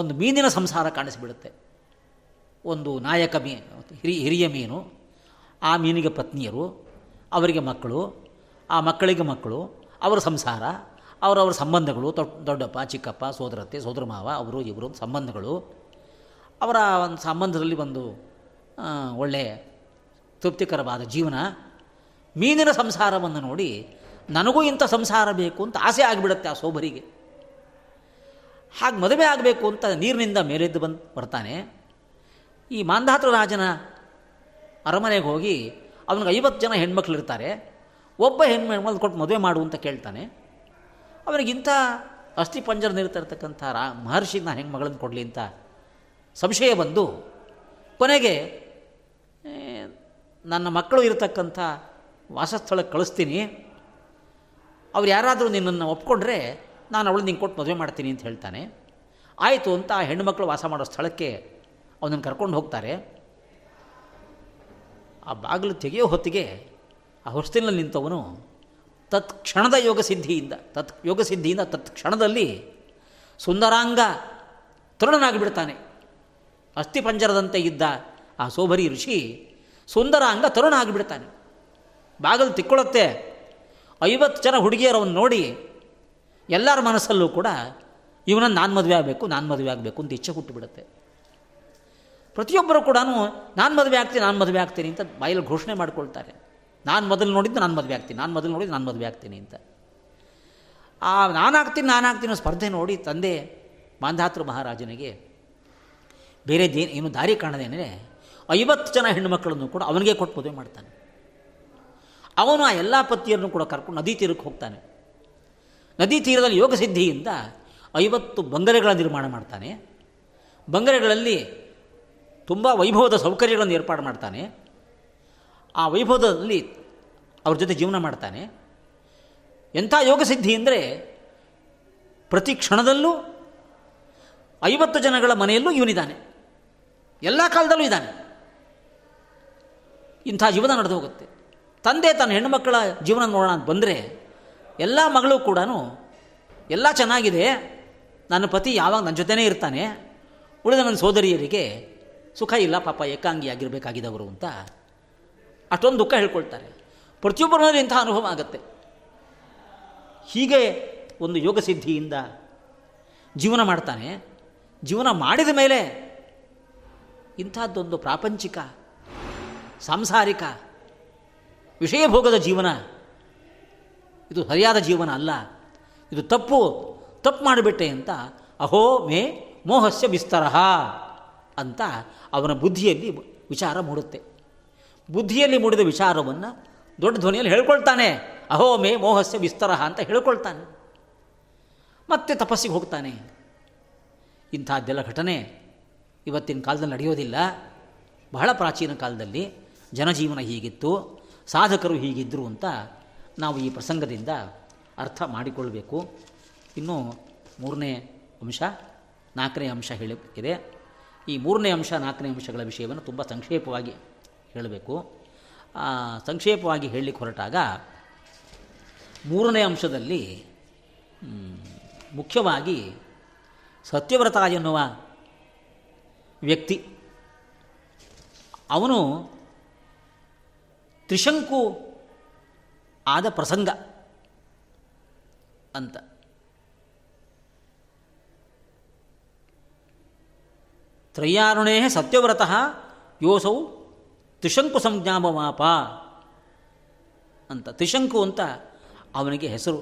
ಒಂದು ಮೀನಿನ ಸಂಸಾರ ಕಾಣಿಸಿಬಿಡುತ್ತೆ. ಒಂದು ನಾಯಕ ಹಿರಿಯ ಮೀನು, ಆ ಮೀನಿಗೆ ಪತ್ನಿಯರು, ಅವರಿಗೆ ಮಕ್ಕಳು, ಆ ಮಕ್ಕಳಿಗೆ ಮಕ್ಕಳು, ಅವರ ಸಂಸಾರ, ಅವರವರ ಸಂಬಂಧಗಳು, ದೊಡ್ಡಪ್ಪ ಚಿಕ್ಕಪ್ಪ ಸೋದರತ್ತೆ ಸೋದರ ಮಾವ, ಅವರು ಇವರು ಸಂಬಂಧಗಳು, ಅವರ ಒಂದು ಸಂಬಂಧದಲ್ಲಿ ಒಂದು ಒಳ್ಳೆಯ ತೃಪ್ತಿಕರವಾದ ಜೀವನ. ಮೀನಿನ ಸಂಸಾರವನ್ನು ನೋಡಿ ನನಗೂ ಇಂಥ ಸಂಸಾರ ಬೇಕು ಅಂತ ಆಸೆ ಆಗಿಬಿಡುತ್ತೆ ಆ ಸೋಬರಿಗೆ. ಹಾಗೆ ಮದುವೆ ಆಗಬೇಕು ಅಂತ ನೀರಿನಿಂದ ಮೇಲೆದ್ದು ಬರ್ತಾನೆ. ಈ ಮಾಂಧಾತೃ ರಾಜನ ಅರಮನೆಗೆ ಹೋಗಿ ಅವನಿಗೆ 50 ಜನ ಹೆಣ್ಮಕ್ಳಿರ್ತಾರೆ. ಒಬ್ಬ ಹೆಣ್ಮಕ್ಳು ಕೊಟ್ಟು ಮದುವೆ ಮಾಡು ಅಂತ ಕೇಳ್ತಾನೆ. ಅವನಿಗಿಂಥ ಅಸ್ಥಿ ಪಂಜರನಿರ್ತಕ್ಕಂಥ ಮಹರ್ಷಿ ನಾನು ಹೆಣ್ಮಗಳನ್ನು ಕೊಡಲಿ ಅಂತ ಸಂಶಯ ಬಂದು, ಕೊನೆಗೆ ನನ್ನ ಮಕ್ಕಳು ಇರತಕ್ಕಂಥ ವಾಸಸ್ಥಳಕ್ಕೆ ಕಳಿಸ್ತೀನಿ, ಅವ್ರು ಯಾರಾದರೂ ನಿನ್ನನ್ನು ಒಪ್ಕೊಂಡ್ರೆ ನಾನು ಅವಳು ನಿಂಗೆ ಕೊಟ್ಟು ಮದುವೆ ಮಾಡ್ತೀನಿ ಅಂತ ಹೇಳ್ತಾನೆ. ಆಯಿತು ಅಂತ ಆ ಹೆಣ್ಣುಮಕ್ಕಳು ವಾಸ ಮಾಡೋ ಸ್ಥಳಕ್ಕೆ ಅವನನ್ನು ಕರ್ಕೊಂಡು ಹೋಗ್ತಾರೆ. ಆ ಬಾಗಿಲು ತೆಗೆಯೋ ಹೊತ್ತಿಗೆ ಆ ಹೊಸ್ತಿನಲ್ಲಿ ನಿಂತವನು ತತ್ಕ್ಷಣದಲ್ಲಿ ಸುಂದರಾಂಗ ತರುಣನಾಗಿಬಿಡ್ತಾನೆ. ಅಸ್ಥಿಪಂಜರದಂತೆ ಇದ್ದ ಆ ಸೋಭರಿ ಋಷಿ ಸುಂದರಾಂಗ ತರುಣ ಆಗಿಬಿಡ್ತಾನೆ. ಬಾಗಿಲು ತಿಕ್ಕೊಳ್ಳುತ್ತೆ. 50 ಜನ ಹುಡುಗಿಯರವನು ನೋಡಿ ಎಲ್ಲರ ಮನಸ್ಸಲ್ಲೂ ಕೂಡ ಇವನನ್ನು ನಾನು ಮದುವೆ ಆಗಬೇಕು ಅಂತ ಇಚ್ಛೆ ಹುಟ್ಟುಬಿಡುತ್ತೆ. ಪ್ರತಿಯೊಬ್ಬರು ಕೂಡ ನಾನು ಮದುವೆ ಆಗ್ತೀನಿ ಅಂತ ಬಾಯಲ್ಲಿ ಘೋಷಣೆ ಮಾಡ್ಕೊಳ್ತಾರೆ. ನಾನು ಮೊದಲು ನೋಡಿದ್ದು ನಾನು ಮದುವೆ ಆಗ್ತೀನಿ ಅಂತ. ಆ ನಾನು ಆಗ್ತೀನಿ ಸ್ಪರ್ಧೆ ನೋಡಿ ತಂದೆ ಮಾಂಧಾತೃ ಮಹಾರಾಜನಿಗೆ ಬೇರೆ ಏನು ದಾರಿ ಕಾಣದೇನೆ 50 ಜನ ಹೆಣ್ಣುಮಕ್ಕಳನ್ನು ಕೂಡ ಅವನಿಗೆ ಕೊಟ್ಟು ಮದುವೆ ಮಾಡ್ತಾನೆ. ಅವನು ಆ ಎಲ್ಲ ಪತಿಯರನ್ನು ಕೂಡ ಕರ್ಕೊಂಡು ನದಿ ತೀರಕ್ಕೆ ಹೋಗ್ತಾನೆ. ನದಿ ತೀರದಲ್ಲಿ ಯೋಗ ಸಿದ್ಧಿಯಿಂದ 50 ಬಂಗಲೆಗಳ ನಿರ್ಮಾಣ ಮಾಡ್ತಾನೆ. ಬಂಗಲೆಗಳಲ್ಲಿ ತುಂಬ ವೈಭವದ ಸೌಕರ್ಯಗಳನ್ನು ಏರ್ಪಾಡು ಮಾಡ್ತಾನೆ. ಆ ವೈಭವದಲ್ಲಿ ಅವ್ರ ಜೊತೆ ಜೀವನ ಮಾಡ್ತಾನೆ. ಎಂಥ ಯೋಗ ಸಿದ್ಧಿ ಅಂದರೆ ಪ್ರತಿ ಕ್ಷಣದಲ್ಲೂ 50 ಜನಗಳ ಮನೆಯಲ್ಲೂ ಇವನಿದ್ದಾನೆ, ಎಲ್ಲ ಕಾಲದಲ್ಲೂ ಇದ್ದಾನೆ. ಇಂಥ ಜೀವನ ನಡೆದು ಹೋಗುತ್ತೆ. ತಂದೆ ತನ್ನ ಹೆಣ್ಣುಮಕ್ಕಳ ಜೀವನ ನೋಡೋಣ ಅಂತ ಬಂದರೆ ಎಲ್ಲ ಮಗಳು ಕೂಡ ಎಲ್ಲ ಚೆನ್ನಾಗಿದೆ, ನನ್ನ ಪತಿ ಯಾವಾಗ ನನ್ನ ಜೊತೆನೇ ಇರ್ತಾನೆ, ಉಳಿದ ನನ್ನ ಸೋದರಿಯರಿಗೆ ಸುಖ ಇಲ್ಲ, ಪಾಪ ಏಕಾಂಗಿಯಾಗಿರಬೇಕಾಗಿದ್ದವರು ಅಂತ ಅಷ್ಟೊಂದು ದುಃಖ ಹೇಳ್ಕೊಳ್ತಾರೆ. ಪ್ರತಿಯೊಬ್ಬರಲ್ಲೂ ಇಂಥ ಅನುಭವ ಆಗುತ್ತೆ. ಹೀಗೆ ಒಂದು ಯೋಗ ಸಿದ್ಧಿಯಿಂದ ಜೀವನ ಮಾಡ್ತಾನೆ. ಜೀವನ ಮಾಡಿದ ಮೇಲೆ ಇಂಥದ್ದೊಂದು ಪ್ರಾಪಂಚಿಕ ಸಾಂಸಾರಿಕ ವಿಷಯ ಭೋಗದ ಜೀವನ ಇದು ಸರಿಯಾದ ಜೀವನ ಅಲ್ಲ, ಇದು ತಪ್ಪು ಮಾಡಿಬಿಟ್ಟೆ ಅಂತ ಅಹೋ ಮೇ ಮೋಹಸ್ಯ ವಿಸ್ತರಹ ಅಂತ ಅವನ ಬುದ್ಧಿಯಲ್ಲಿ ವಿಚಾರ ಮೂಡುತ್ತೆ. ಬುದ್ಧಿಯಲ್ಲಿ ಮೂಡಿದ ವಿಚಾರವನ್ನು ದೊಡ್ಡ ಧ್ವನಿಯಲ್ಲಿ ಹೇಳ್ಕೊಳ್ತಾನೆ. ಅಹೋ ಮೇ ಮೋಹಸ್ಯ ವಿಸ್ತರಹ ಅಂತ ಹೇಳ್ಕೊಳ್ತಾನೆ. ಮತ್ತೆ ತಪಸ್ಸಿಗೆ ಹೋಗ್ತಾನೆ. ಇಂಥದ್ದೆಲ್ಲ ಘಟನೆ ಇವತ್ತಿನ ಕಾಲದಲ್ಲಿ ನಡೆಯೋದಿಲ್ಲ. ಬಹಳ ಪ್ರಾಚೀನ ಕಾಲದಲ್ಲಿ ಜನಜೀವನ ಹೀಗಿತ್ತು, ಸಾಧಕರು ಹೀಗಿದ್ದರು ಅಂತ ನಾವು ಈ ಪ್ರಸಂಗದಿಂದ ಅರ್ಥ ಮಾಡಿಕೊಳ್ಬೇಕು. ಇನ್ನು ಮೂರನೇ ಅಂಶ, ನಾಲ್ಕನೇ ಅಂಶ ಹೇಳಿದೆ. ಈ ಮೂರನೇ ಅಂಶ ನಾಲ್ಕನೇ ಅಂಶಗಳ ವಿಷಯವನ್ನು ತುಂಬ ಸಂಕ್ಷೇಪವಾಗಿ ಹೇಳಬೇಕು. ಸಂಕ್ಷೇಪವಾಗಿ ಹೇಳಲಿಕ್ಕೆ ಹೊರಟಾಗ ಮೂರನೇ ಅಂಶದಲ್ಲಿ ಮುಖ್ಯವಾಗಿ ಸತ್ಯವ್ರತ ಎನ್ನುವ ವ್ಯಕ್ತಿ, ಅವನು ತ್ರಿಶಂಕು ಆದ ಪ್ರಸಂಗ ಅಂತ ತ್ರಯಾರುಣೇ ಸತ್ಯವ್ರತಃ ಯೋಸೌ ತ್ರಿಶಂಕು ಸಂಜ್ಞಾಮವಾಪ ಅಂತ, ತ್ರಿಶಂಕು ಅಂತ ಅವನಿಗೆ ಹೆಸರು.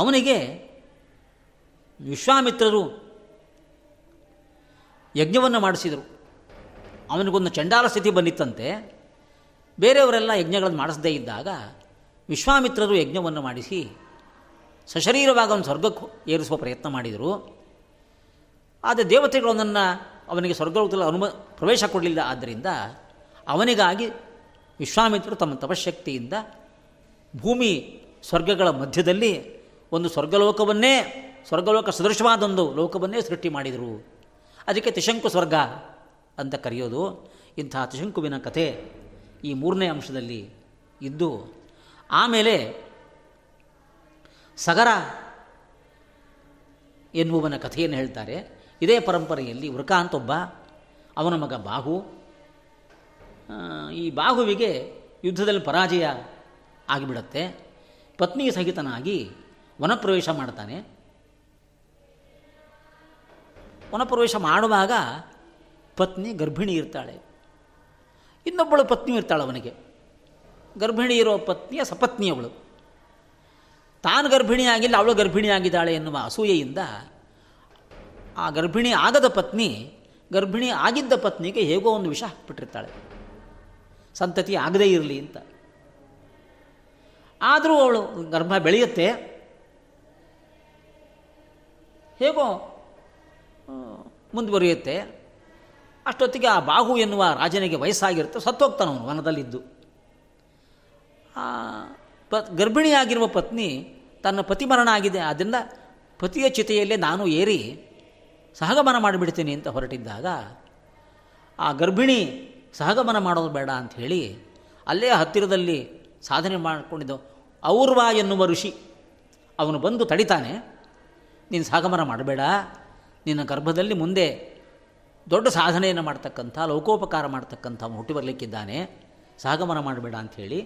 ಅವನಿಗೆ ವಿಶ್ವಾಮಿತ್ರರು ಯಜ್ಞವನ್ನು ಮಾಡಿಸಿದರು. ಅವನಿಗೊಂದು ಚಂಡಾಲ ಸ್ಥಿತಿ ಬಂದಿತ್ತಂತೆ. ಬೇರೆಯವರೆಲ್ಲ ಯಜ್ಞಗಳನ್ನು ಮಾಡಿಸದೇ ಇದ್ದಾಗ ವಿಶ್ವಾಮಿತ್ರರು ಯಜ್ಞವನ್ನು ಮಾಡಿಸಿ ಸಶರೀರವಾಗಿ ಅವನು ಸ್ವರ್ಗಕ್ಕೆ ಏರಿಸುವ ಪ್ರಯತ್ನ ಮಾಡಿದರು. ಆದರೆ ದೇವತೆಗಳು ಅವನನ್ನು, ಅವನಿಗೆ ಸ್ವರ್ಗದಲ್ಲಿ ಪ್ರವೇಶ ಕೊಡಲಿಲ್ಲ. ಆದ್ದರಿಂದ ಅವನಿಗಾಗಿ ವಿಶ್ವಾಮಿತ್ರರು ತಮ್ಮ ತಪಶಕ್ತಿಯಿಂದ ಭೂಮಿ ಸ್ವರ್ಗಗಳ ಮಧ್ಯದಲ್ಲಿ ಒಂದು ಸ್ವರ್ಗಲೋಕವನ್ನೇ, ಸ್ವರ್ಗಲೋಕ ಸದೃಶವಾದೊಂದು ಲೋಕವನ್ನೇ ಸೃಷ್ಟಿ ಮಾಡಿದರು. ಅದಕ್ಕೆ ತ್ರಿಶಂಕು ಸ್ವರ್ಗ ಅಂತ ಕರೆಯೋದು. ಇಂಥ ತ್ರಿಶಂಕುವಿನ ಕಥೆ ಈ ಮೂರನೇ ಅಂಶದಲ್ಲಿ ಇದ್ದು, ಆಮೇಲೆ ಸಗರ ಎನ್ನುವನ ಕಥೆಯನ್ನು ಹೇಳ್ತಾರೆ. ಇದೇ ಪರಂಪರೆಯಲ್ಲಿ ವೃಕ ಅಂತ ಒಬ್ಬ, ಅವನ ಮಗ ಬಾಹು. ಈ ಬಾಹುವಿಗೆ ಯುದ್ಧದಲ್ಲಿ ಪರಾಜಯ ಆಗಿಬಿಡತ್ತೆ. ಪತ್ನಿ ಸಹಿತನಾಗಿ ವನಪ್ರವೇಶ ಮಾಡ್ತಾನೆ. ವನಪ್ರವೇಶ ಮಾಡುವಾಗ ಪತ್ನಿ ಗರ್ಭಿಣಿ ಇರ್ತಾಳೆ, ಇನ್ನೊಬ್ಬಳು ಪತ್ನಿ ಇರ್ತಾಳೆ ಅವನಿಗೆ. ಗರ್ಭಿಣಿ ಇರೋ ಪತ್ನಿಯ ಸಪತ್ನಿಯವಳು, ತಾನು ಗರ್ಭಿಣಿಯಾಗಿಲ್ಲ, ಅವಳು ಗರ್ಭಿಣಿಯಾಗಿದ್ದಾಳೆ ಎನ್ನುವ ಅಸೂಯೆಯಿಂದ ಆ ಗರ್ಭಿಣಿ ಆಗದ ಪತ್ನಿ ಗರ್ಭಿಣಿ ಆಗಿದ್ದ ಪತ್ನಿಗೆ ಹೇಗೋ ಒಂದು ವಿಷ ಹಾಕ್ಬಿಟ್ಟಿರ್ತಾಳೆ, ಸಂತತಿ ಆಗದೇ ಇರಲಿ ಅಂತ. ಆದರೂ ಅವಳು ಗರ್ಭ ಬೆಳೆಯುತ್ತೆ. ಹೇಗೋ ಮುಂದುವರಿಯುತ್ತೆ. ಅಷ್ಟೊತ್ತಿಗೆ ಆ ಬಾಹು ಎನ್ನುವ ರಾಜನಿಗೆ ವಯಸ್ಸಾಗಿರುತ್ತೆ, ಸತ್ತೋಗ್ತಾನು ವನದಲ್ಲಿದ್ದು. ಗರ್ಭಿಣಿಯಾಗಿರುವ ಪತ್ನಿ ತನ್ನ ಪತಿ ಮರಣ ಆಗಿದೆ, ಆದ್ದರಿಂದ ಪತಿಯ ಚಿತೆಯಲ್ಲೇ ನಾನು ಏರಿ ಸಹಗಮನ ಮಾಡಿಬಿಡ್ತೀನಿ ಅಂತ ಹೊರಟಿದ್ದಾಗ ಆ ಗರ್ಭಿಣಿ ಸಹಗಮನ ಮಾಡೋದು ಬೇಡ ಅಂಥೇಳಿ ಅಲ್ಲೇ ಹತ್ತಿರದಲ್ಲಿ ಸಾಧನೆ ಮಾಡಿಕೊಂಡಿದ್ದು ಔರ್ವ ಎನ್ನುವ ಋಷಿ ಅವನು ಬಂದು ತಡಿತಾನೆ. ನೀನು ಸಹಗಮನ ಮಾಡಬೇಡ, ನಿನ್ನ ಗರ್ಭದಲ್ಲಿ ಮುಂದೆ ದೊಡ್ಡ ಸಾಧನೆಯನ್ನು ಮಾಡ್ತಕ್ಕಂಥ, ಲೋಕೋಪಕಾರ ಮಾಡ್ತಕ್ಕಂಥ ಅವನು ಹುಟ್ಟಿ ಬರಲಿಕ್ಕಿದ್ದಾನೆ, ಸಹಗಮನ ಮಾಡಬೇಡ ಅಂಥೇಳಿ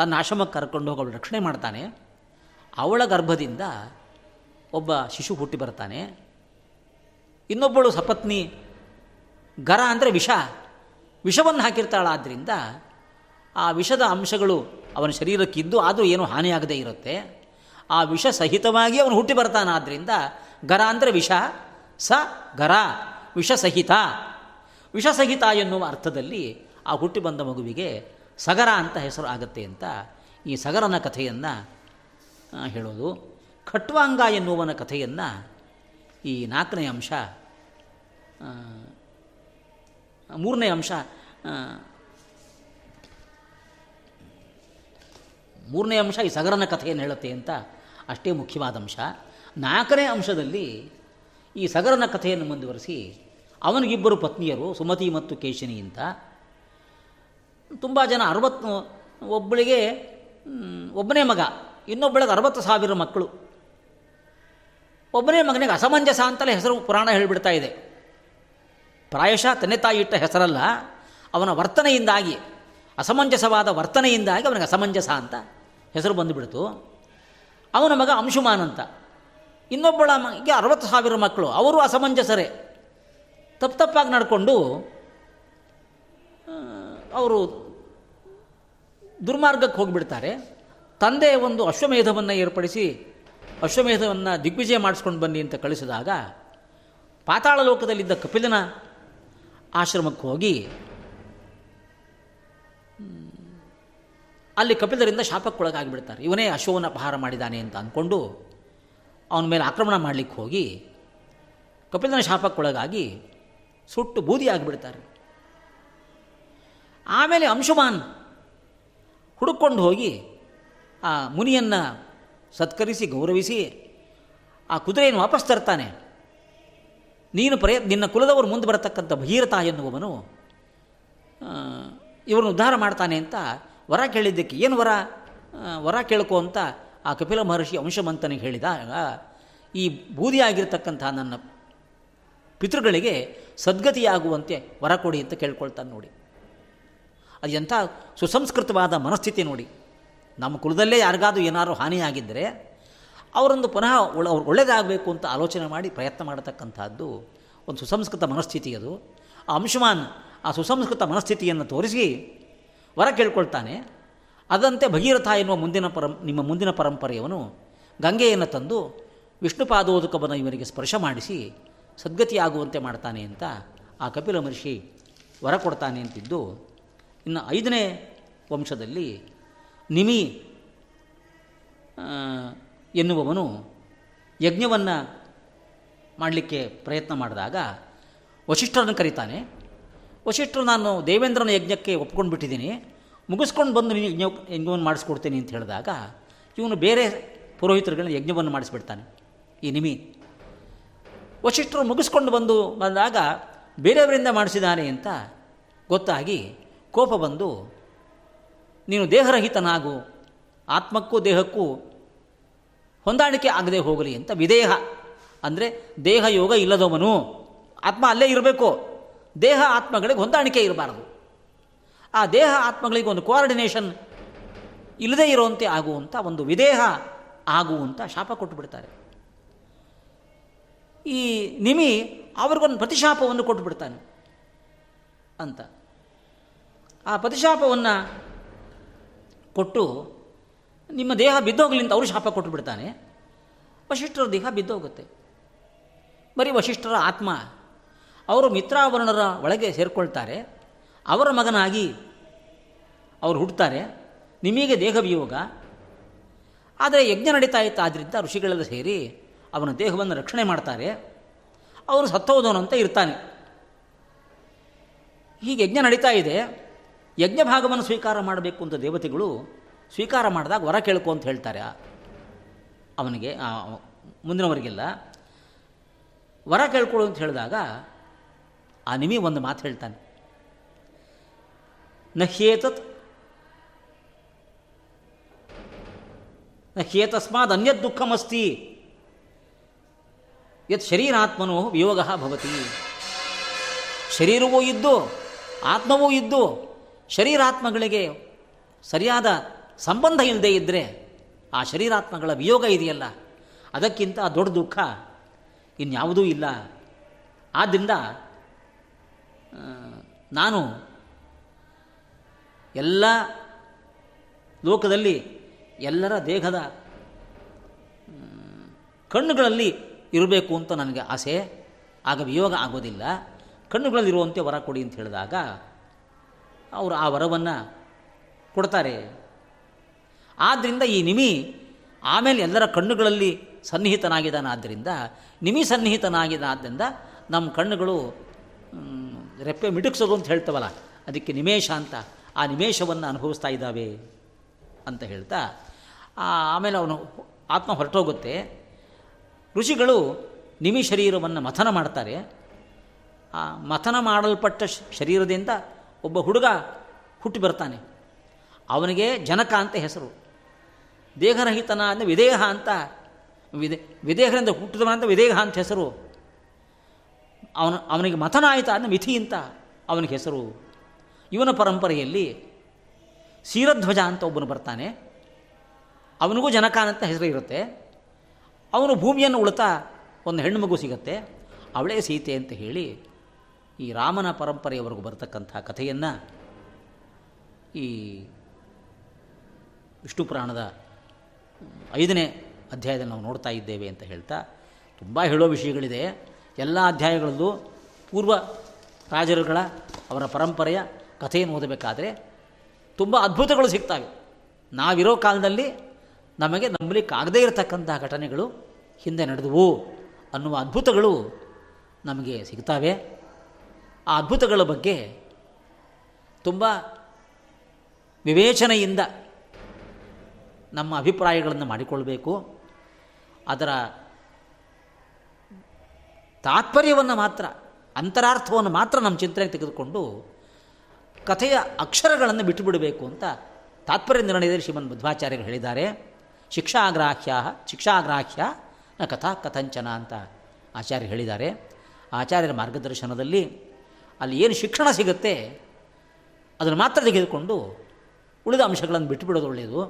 ತನ್ನ ಆಶ್ರಮಕ್ಕೆ ಕರ್ಕೊಂಡು ಹೋಗಿ ಅವಳು ರಕ್ಷಣೆ ಮಾಡ್ತಾನೆ. ಅವಳ ಗರ್ಭದಿಂದ ಒಬ್ಬ ಶಿಶು ಹುಟ್ಟಿ ಬರ್ತಾನೆ. ಇನ್ನೊಬ್ಬಳು ಸಪತ್ನಿ, ಗರ ಅಂದರೆ ವಿಷ, ವಿಷವನ್ನು ಹಾಕಿರ್ತಾಳಾದ್ದರಿಂದ ಆ ವಿಷದ ಅಂಶಗಳು ಅವನ ಶರೀರಕ್ಕಿದ್ದು ಆದರೂ ಏನೂ ಹಾನಿಯಾಗದೇ ಇರುತ್ತೆ. ಆ ವಿಷ ಸಹಿತವಾಗಿ ಅವನು ಹುಟ್ಟಿ ಬರ್ತಾನಾದ್ದರಿಂದ ಗರ ಅಂದರೆ ವಿಷ, ಸ ಗರ ವಿಷ ಸಹಿತ. ವಿಷ ಸಹಿತ ಎನ್ನುವ ಅರ್ಥದಲ್ಲಿ ಆ ಹುಟ್ಟಿ ಬಂದ ಮಗುವಿಗೆ ಸಗರ ಅಂತ ಹೆಸರು ಆಗುತ್ತೆ ಅಂತ ಈ ಸಗರನ ಕಥೆಯನ್ನು ಹೇಳೋದು. ಖಟ್ವಾಂಗ ಎನ್ನುವನ ಕಥೆಯನ್ನು ಈ ನಾಲ್ಕನೇ ಅಂಶ, ಮೂರನೇ ಅಂಶ, ಮೂರನೇ ಅಂಶ ಈ ಸಗರನ ಕಥೆಯನ್ನು ಹೇಳುತ್ತೆ ಅಂತ ಅಷ್ಟೇ ಮುಖ್ಯವಾದ ಅಂಶ. ನಾಲ್ಕನೇ ಅಂಶದಲ್ಲಿ ಈ ಸಗರನ ಕಥೆಯನ್ನು ಮುಂದುವರಿಸಿ ಅವನಿಗಿಬ್ಬರು ಪತ್ನಿಯರು, ಸುಮತಿ ಮತ್ತು ಕೇಶಿನಿ ಅಂತ. ತುಂಬ ಜನ, ಒಬ್ಬಳಿಗೆ ಒಬ್ಬನೇ ಮಗ, ಇನ್ನೊಬ್ಬಳಿಗೆ 60,000 ಮಕ್ಕಳು. ಒಬ್ಬನೇ ಮಗನಿಗೆ ಅಸಮಂಜಸ ಅಂತಲೇ ಹೆಸರು ಪುರಾಣ ಹೇಳಿಬಿಡ್ತಾ ಇದೆ. ಪ್ರಾಯಶಃ ತಂದೆ ತಾಯಿ ಇಟ್ಟ ಹೆಸರಲ್ಲ, ಅವನ ವರ್ತನೆಯಿಂದಾಗಿ, ಅಸಮಂಜಸವಾದ ವರ್ತನೆಯಿಂದಾಗಿ ಅವನಿಗೆ ಅಸಮಂಜಸ ಅಂತ ಹೆಸರು ಬಂದುಬಿಡ್ತು. ಅವನ ಮಗ ಅಂಶುಮಾನ್ ಅಂತ. ಇನ್ನೊಬ್ಬಳ ಮಗಿಗೆ 60,000 ಮಕ್ಕಳು, ಅವರು ಅಸಮಂಜಸರೇ, ತಪ್ಪಾಗಿ ನಡ್ಕೊಂಡು ಅವರು ದುರ್ಮಾರ್ಗಕ್ಕೆ ಹೋಗಿಬಿಡ್ತಾರೆ. ತಂದೆ ಒಂದು ಅಶ್ವಮೇಧವನ್ನು ಏರ್ಪಡಿಸಿ ಅಶ್ವಮೇಧವನ್ನು ದಿಗ್ವಿಜಯ ಮಾಡಿಸ್ಕೊಂಡು ಬನ್ನಿ ಅಂತ ಕಳಿಸಿದಾಗ ಪಾತಾಳ ಲೋಕದಲ್ಲಿದ್ದ ಕಪಿಲನ ಆಶ್ರಮಕ್ಕೆ ಹೋಗಿ ಅಲ್ಲಿ ಕಪಿಲರಿಂದ ಶಾಪಕ್ಕೊಳಗಾಗಿಬಿಡ್ತಾರೆ. ಇವನೇ ಅಶ್ವವನ್ನು ಅಪಹಾರ ಮಾಡಿದ್ದಾನೆ ಅಂತ ಅಂದ್ಕೊಂಡು ಅವನ ಮೇಲೆ ಆಕ್ರಮಣ ಮಾಡಲಿಕ್ಕೆ ಹೋಗಿ ಕಪಿಲನ ಶಾಪಕ್ಕೊಳಗಾಗಿ ಸುಟ್ಟು ಬೂದಿ ಆಗಿಬಿಡ್ತಾರೆ. ಆಮೇಲೆ ಅಂಶುಮಾನ್ ಹುಡುಕೊಂಡು ಹೋಗಿ ಆ ಮುನಿಯನ್ನು ಸತ್ಕರಿಸಿ ಗೌರವಿಸಿ ಆ ಕುದುರೆಯನ್ನು ವಾಪಸ್ ತರ್ತಾನೆ. ನೀನು ನಿನ್ನ ಕುಲದವರು ಮುಂದೆ ಬರತಕ್ಕಂಥ ಭಗೀರಥ ಎನ್ನುವವನು ಇವ್ರನ್ನ ಉದ್ಧಾರ ಮಾಡ್ತಾನೆ ಅಂತ ವರ ಕೇಳಿದ್ದಕ್ಕೆ, ಏನು ವರ ವರ ಕೇಳ್ಕೊ ಅಂತ ಆ ಕಪಿಲ ಮಹರ್ಷಿ ಅಂಶಮಂತನಿಗೆ ಹೇಳಿದಾಗ, ಈ ಬೂದಿಯಾಗಿರ್ತಕ್ಕಂಥ ನನ್ನ ಪಿತೃಗಳಿಗೆ ಸದ್ಗತಿಯಾಗುವಂತೆ ವರ ಕೊಡಿ ಅಂತ ಕೇಳ್ಕೊಳ್ತಾನೆ. ನೋಡಿ ಅದು ಎಂಥ ಸುಸಂಸ್ಕೃತವಾದ ಮನಸ್ಥಿತಿ ನೋಡಿ. ನಮ್ಮ ಕುಲದಲ್ಲೇ ಯಾರಿಗಾದ್ರೂ ಏನಾದರೂ ಹಾನಿಯಾಗಿದ್ದರೆ ಅವರೊಂದು ಪುನಃ ಅವ್ರು ಒಳ್ಳೆಯದಾಗಬೇಕು ಅಂತ ಆಲೋಚನೆ ಮಾಡಿ ಪ್ರಯತ್ನ ಮಾಡತಕ್ಕಂಥದ್ದು ಒಂದು ಸುಸಂಸ್ಕೃತ ಮನಸ್ಥಿತಿ. ಅದು ಆ ಅಂಶುಮಾನ್ ಆ ಸುಸಂಸ್ಕೃತ ಮನಸ್ಥಿತಿಯನ್ನು ತೋರಿಸಿ ವರ ಕೇಳ್ಕೊಳ್ತಾನೆ. ಅದಂತೆ ಭಗೀರಥ ಎನ್ನುವ ನಿಮ್ಮ ಮುಂದಿನ ಪರಂಪರೆಯವನು ಗಂಗೆಯನ್ನು ತಂದು ವಿಷ್ಣುಪಾದೋದಕವನ್ನು ಇವರಿಗೆ ಸ್ಪರ್ಶ ಮಾಡಿಸಿ ಸದ್ಗತಿಯಾಗುವಂತೆ ಮಾಡ್ತಾನೆ ಅಂತ ಆ ಕಪಿಲ ಮಹರ್ಷಿ ವರ ಕೊಡ್ತಾನೆ ಅಂತಿದ್ದು. ಇನ್ನು 5ನೇ ವಂಶದಲ್ಲಿ ನಿಮಿ ಎನ್ನುವವನು ಯಜ್ಞವನ್ನು ಮಾಡಲಿಕ್ಕೆ ಪ್ರಯತ್ನ ಮಾಡಿದಾಗ ವಶಿಷ್ಠರನ್ನು ಕರೀತಾನೆ. ವಶಿಷ್ಠರು, ನಾನು ದೇವೇಂದ್ರನ ಯಜ್ಞಕ್ಕೆ ಒಪ್ಕೊಂಡು ಬಿಟ್ಟಿದ್ದೀನಿ, ಮುಗಿಸ್ಕೊಂಡು ಬಂದು ನೀನು ಯಜ್ಞವನ್ನು ಮಾಡಿಸ್ಕೊಡ್ತೀನಿ ಅಂತ ಹೇಳಿದಾಗ ಇವನು ಬೇರೆ ಪುರೋಹಿತರುಗಳನ್ನ ಯಜ್ಞವನ್ನು ಮಾಡಿಸ್ಬಿಡ್ತಾನೆ ಈ ನಿಮಿ. ವಶಿಷ್ಠರು ಮುಗಿಸ್ಕೊಂಡು ಬಂದಾಗ ಬೇರೆಯವರಿಂದ ಮಾಡಿಸಿದ್ದಾನೆ ಅಂತ ಗೊತ್ತಾಗಿ ಕೋಪ ಬಂದು, ನೀನು ದೇಹರಹಿತನಾಗು, ಆತ್ಮಕ್ಕೂ ದೇಹಕ್ಕೂ ಹೊಂದಾಣಿಕೆ ಆಗದೆ ಹೋಗಲಿ ಅಂತ ವಿದೇಹ ಅಂದರೆ ದೇಹ ಯೋಗ ಇಲ್ಲದವನು, ಆತ್ಮ ಅಲ್ಲೇ ಇರಬೇಕು, ದೇಹ ಆತ್ಮಗಳಿಗೆ ಹೊಂದಾಣಿಕೆ ಇರಬಾರದು, ಆ ದೇಹ ಆತ್ಮಗಳಿಗೆ ಒಂದು ಕೋಆರ್ಡಿನೇಷನ್ ಇಲ್ಲದೇ ಇರೋಂತೆ ಆಗುವಂಥ ಒಂದು ವಿದೇಹ ಆಗುವಂಥ ಶಾಪ ಕೊಟ್ಟು ಬಿಡ್ತಾರೆ. ಈ ನಿಮಿ ಅವ್ರಿಗೊಂದು ಪ್ರತಿಶಾಪವನ್ನು ಕೊಟ್ಟು ಬಿಡ್ತಾನೆ ಅಂತ ಆ ಪ್ರತಿಶಾಪವನ್ನು ಕೊಟ್ಟು ನಿಮ್ಮ ದೇಹ ಬಿದ್ದೋಗ್ಲಿಂತ ಅವರು ಶಾಪ ಕೊಟ್ಟು ಬಿಡ್ತಾನೆ. ವಶಿಷ್ಠರ ದೇಹ ಬಿದ್ದೋಗುತ್ತೆ. ಬರೀ ವಶಿಷ್ಠರ ಆತ್ಮ, ಅವರು ಮಿತ್ರಾವರ್ಣರ ಒಳಗೆ ಸೇರಿಕೊಳ್ತಾರೆ, ಅವರ ಮಗನಾಗಿ ಅವರು ಹುಡ್ತಾರೆ. ನಿಮಗೆ ದೇಹವಿಯೋಗ, ಆದರೆ ಯಜ್ಞ ನಡೀತಾ ಇತ್ತಾದ್ದರಿಂದ ಋಷಿಗಳೆಲ್ಲ ಸೇರಿ ಅವನ ದೇಹವನ್ನು ರಕ್ಷಣೆ ಮಾಡ್ತಾರೆ. ಅವರು ಸತ್ತೋದವನಂತ ಇರ್ತಾನೆ. ಹೀಗೆ ಯಜ್ಞ ನಡೀತಾ ಇದೆ, ಯಜ್ಞ ಭಾಗವನ್ನು ಸ್ವೀಕಾರ ಮಾಡಬೇಕು ಅಂತ ದೇವತೆಗಳು ಸ್ವೀಕಾರ ಮಾಡಿದಾಗ ವರ ಕೇಳ್ಕೊ ಅಂತ ಹೇಳ್ತಾರೆ ಅವನಿಗೆ. ಮುಂದಿನವರಿಗೆಲ್ಲ ವರ ಕೇಳ್ಕೊಳ್ಳು ಅಂತ ಹೇಳಿದಾಗ ಆ ನಿಮಿ ಒಂದು ಮಾತು ಹೇಳ್ತಾನೆ, ನ ಹ್ಯೇತಸ್ಮಾದ್ ಅನ್ಯದ್ ದುಃಖಮಸ್ತಿ ಯತ್ ಶರೀರಾತ್ಮನೋ ವಿಯೋಗ ಭವತಿ. ಶರೀರವೂ ಇದ್ದು ಆತ್ಮವೂ ಇದ್ದು ಶರೀರಾತ್ಮಗಳಿಗೆ ಸರಿಯಾದ ಸಂಬಂಧ ಇಲ್ಲದೇ ಇದ್ದರೆ ಆ ಶರೀರಾತ್ಮಗಳ ವಿಯೋಗ ಇದೆಯಲ್ಲ, ಅದಕ್ಕಿಂತ ದೊಡ್ಡ ದುಃಖ ಇನ್ಯಾವುದೂ ಇಲ್ಲ. ಆದ್ದರಿಂದ ನಾನು ಎಲ್ಲ ಲೋಕದಲ್ಲಿ ಎಲ್ಲರ ದೇಹದ ಕಣ್ಣುಗಳಲ್ಲಿ ಇರಬೇಕು ಅಂತ ನನಗೆ ಆಸೆ, ಆಗ ವಿಯೋಗ ಆಗೋದಿಲ್ಲ, ಕಣ್ಣುಗಳಲ್ಲಿರುವಂತೆ ವರ ಕೊಡಿ ಅಂತ ಹೇಳಿದಾಗ ಅವರು ಆ ವರವನ್ನು ಕೊಡ್ತಾರೆ. ಆದ್ದರಿಂದ ಈ ನಿಮಿ ಆಮೇಲೆ ಎಲ್ಲರ ಕಣ್ಣುಗಳಲ್ಲಿ ಸನ್ನಿಹಿತನಾಗಿದ್ದಾನಾದ್ದರಿಂದ, ನಿಮಿ ಸನ್ನಿಹಿತನಾಗಿದ್ದಾದ್ದರಿಂದ ನಮ್ಮ ಕಣ್ಣುಗಳು ರೆಪ್ಪೆ ಮಿಟುಕ್ಸೋದು ಅಂತ ಹೇಳ್ತವಲ್ಲ, ಅದಕ್ಕೆ ನಿಮೇಷ ಅಂತ, ಆ ನಿಮೇಷವನ್ನು ಅನುಭವಿಸ್ತಾ ಇದ್ದಾವೆ ಅಂತ ಹೇಳ್ತಾ ಆಮೇಲೆ ಅವನು ಆತ್ಮ ಹೊರಟೋಗುತ್ತೆ. ಋಷಿಗಳು ನಿಮಿ ಶರೀರವನ್ನು ಮಥನ ಮಾಡ್ತಾರೆ. ಆ ಮಥನ ಮಾಡಲ್ಪಟ್ಟ ಶರೀರದಿಂದ ಒಬ್ಬ ಹುಡುಗ ಹುಟ್ಟಿ ಬರ್ತಾನೆ. ಅವನಿಗೆ ಜನಕ ಅಂತ ಹೆಸರು. ದೇಹರಹಿತನ ಅಂದರೆ ವಿದೇಹ ಅಂತ, ವಿದೇಹದಿಂದ ಹುಟ್ಟಿದವನ ಅಂತ ವಿದೇಹ ಅಂತ ಹೆಸರು. ಅವನಿಗೆ ಮಥನ ಆಯಿತಾ ಅಂದರೆ ಮಿಥಿ ಅಂತ ಅವನಿಗೆ ಹೆಸರು. ಇವನ ಪರಂಪರೆಯಲ್ಲಿ ಕ್ಷೀರಧ್ವಜ ಅಂತ ಒಬ್ಬನು ಬರ್ತಾನೆ. ಅವನಿಗೂ ಜನಕಾನ್ ಅಂತ ಹೆಸರು ಇರುತ್ತೆ. ಅವನು ಭೂಮಿಯನ್ನು ಉಳಿತಾ ಒಂದು ಹೆಣ್ಣು ಮಗು ಸಿಗುತ್ತೆ, ಅವಳೇ ಸೀತೆ ಅಂತ ಹೇಳಿ ಈ ರಾಮನ ಪರಂಪರೆಯವರೆಗೂ ಬರ್ತಕ್ಕಂಥ ಕಥೆಯನ್ನು ಈ ವಿಷ್ಣು ಪುರಾಣದ 5ನೇ ಅಧ್ಯಾಯದಲ್ಲಿ ನಾವು ನೋಡ್ತಾ ಇದ್ದೇವೆ ಅಂತ ಹೇಳ್ತಾ, ತುಂಬ ಹೇಳೋ ವಿಷಯಗಳಿದೆ. ಎಲ್ಲ ಅಧ್ಯಾಯಗಳಲ್ಲೂ ಪೂರ್ವ ರಾಜರುಗಳ ಅವರ ಪರಂಪರೆಯ ಕಥೆಯನ್ನು ಓದಬೇಕಾದರೆ ತುಂಬ ಅದ್ಭುತಗಳು ಸಿಗ್ತವೆ. ನಾವಿರೋ ಕಾಲದಲ್ಲಿ ನಮಗೆ ನಂಬಲಿಕ್ಕಾಗದೇ ಇರತಕ್ಕಂತಹ ಘಟನೆಗಳು ಹಿಂದೆ ನಡೆದವು ಅನ್ನುವ ಅದ್ಭುತಗಳು ನಮಗೆ ಸಿಗ್ತವೆ. ಆ ಅದ್ಭುತಗಳ ಬಗ್ಗೆ ತುಂಬ ವಿವೇಚನೆಯಿಂದ ನಮ್ಮ ಅಭಿಪ್ರಾಯಗಳನ್ನು ಮಾಡಿಕೊಳ್ಳಬೇಕು. ಅದರ ತಾತ್ಪರ್ಯವನ್ನು ಮಾತ್ರ, ಅಂತರಾರ್ಥವನ್ನು ಮಾತ್ರ ನಮ್ಮ ಚಿಂತನೆಗೆ ತೆಗೆದುಕೊಂಡು ಕಥೆಯ ಅಕ್ಷರಗಳನ್ನು ಬಿಟ್ಟುಬಿಡಬೇಕು ಅಂತ ತಾತ್ಪರ್ಯ ನಿರ್ಣಯದಲ್ಲಿ ಶ್ರೀಮನ್ ಮಧ್ವಾಚಾರ್ಯರು ಹೇಳಿದ್ದಾರೆ. ಶಿಕ್ಷಾಗ್ರಾಹ್ಯ ನ ಕಥಾ ಕಥಂಚನ ಅಂತ ಆಚಾರ್ಯರು ಹೇಳಿದ್ದಾರೆ. ಆಚಾರ್ಯರ ಮಾರ್ಗದರ್ಶನದಲ್ಲಿ ಅಲ್ಲಿ ಏನು ಶಿಕ್ಷಣ ಸಿಗುತ್ತೆ ಅದನ್ನು ಮಾತ್ರ ತೆಗೆದುಕೊಂಡು ಉಳಿದ ಅಂಶಗಳನ್ನು ಬಿಟ್ಟುಬಿಡೋದು ಒಳ್ಳೆಯದು.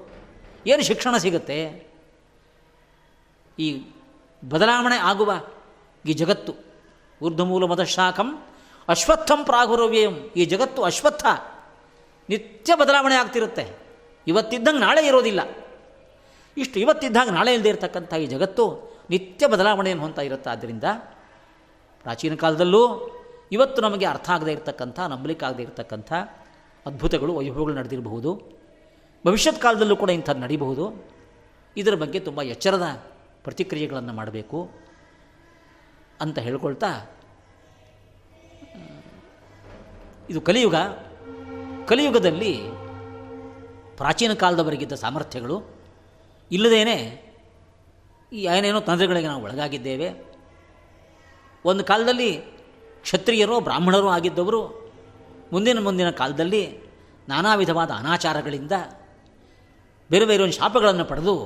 ಏನು ಶಿಕ್ಷಣ ಸಿಗುತ್ತೆ, ಈ ಬದಲಾವಣೆ ಆಗುವ ಈ ಜಗತ್ತು ಊರ್ಧ್ವಮೂಲ ಮತಶಾಖಂ ಅಶ್ವತ್ಥಂ ಪ್ರಾಗುರವ್ಯಂ, ಈ ಜಗತ್ತು ಅಶ್ವತ್ಥ, ನಿತ್ಯ ಬದಲಾವಣೆ ಆಗ್ತಿರುತ್ತೆ. ಇವತ್ತಿದ್ದಂಗೆ ನಾಳೆ ಇರೋದಿಲ್ಲ, ಇಷ್ಟು ಇವತ್ತಿದ್ದಾಗ ನಾಳೆ ಇಲ್ಲದೆ ಇರತಕ್ಕಂಥ ಈ ಜಗತ್ತು ನಿತ್ಯ ಬದಲಾವಣೆಯನ್ನು ಹೊಂತ ಇರುತ್ತೆ. ಆದ್ದರಿಂದ ಪ್ರಾಚೀನ ಕಾಲದಲ್ಲೂ ಇವತ್ತು ನಮಗೆ ಅರ್ಥ ಆಗದೇ ಇರತಕ್ಕಂಥ, ನಂಬಲಿಕ್ಕಾಗದೇ ಇರತಕ್ಕಂಥ ಅದ್ಭುತಗಳು, ವೈಭವಗಳು ನಡೆದಿರಬಹುದು. ಭವಿಷ್ಯತ್ ಕಾಲದಲ್ಲೂ ಕೂಡ ಇಂಥದ್ದು ನಡೀಬಹುದು. ಇದರ ಬಗ್ಗೆ ತುಂಬ ಎಚ್ಚರದ ಪ್ರತಿಕ್ರಿಯೆಗಳನ್ನು ಮಾಡಬೇಕು ಅಂತ ಹೇಳ್ಕೊಳ್ತಾ, ಇದು ಕಲಿಯುಗ. ಕಲಿಯುಗದಲ್ಲಿ ಪ್ರಾಚೀನ ಕಾಲದವರೆಗಿದ್ದ ಸಾಮರ್ಥ್ಯಗಳು ಇಲ್ಲದೇನೆ ಈ ಏನೇನೋ ತೊಂದರೆಗಳಿಗೆ ನಾವು ಒಳಗಾಗಿದ್ದೇವೆ. ಒಂದು ಕಾಲದಲ್ಲಿ ಕ್ಷತ್ರಿಯರೋ ಬ್ರಾಹ್ಮಣರೂ ಆಗಿದ್ದವರು ಮುಂದಿನ ಮುಂದಿನ ಕಾಲದಲ್ಲಿ ನಾನಾ ವಿಧವಾದ ಅನಾಚಾರಗಳಿಂದ ಬೇರೆ ಬೇರೆ ಒಂದು ಶಾಪಗಳನ್ನು ಪಡೆದು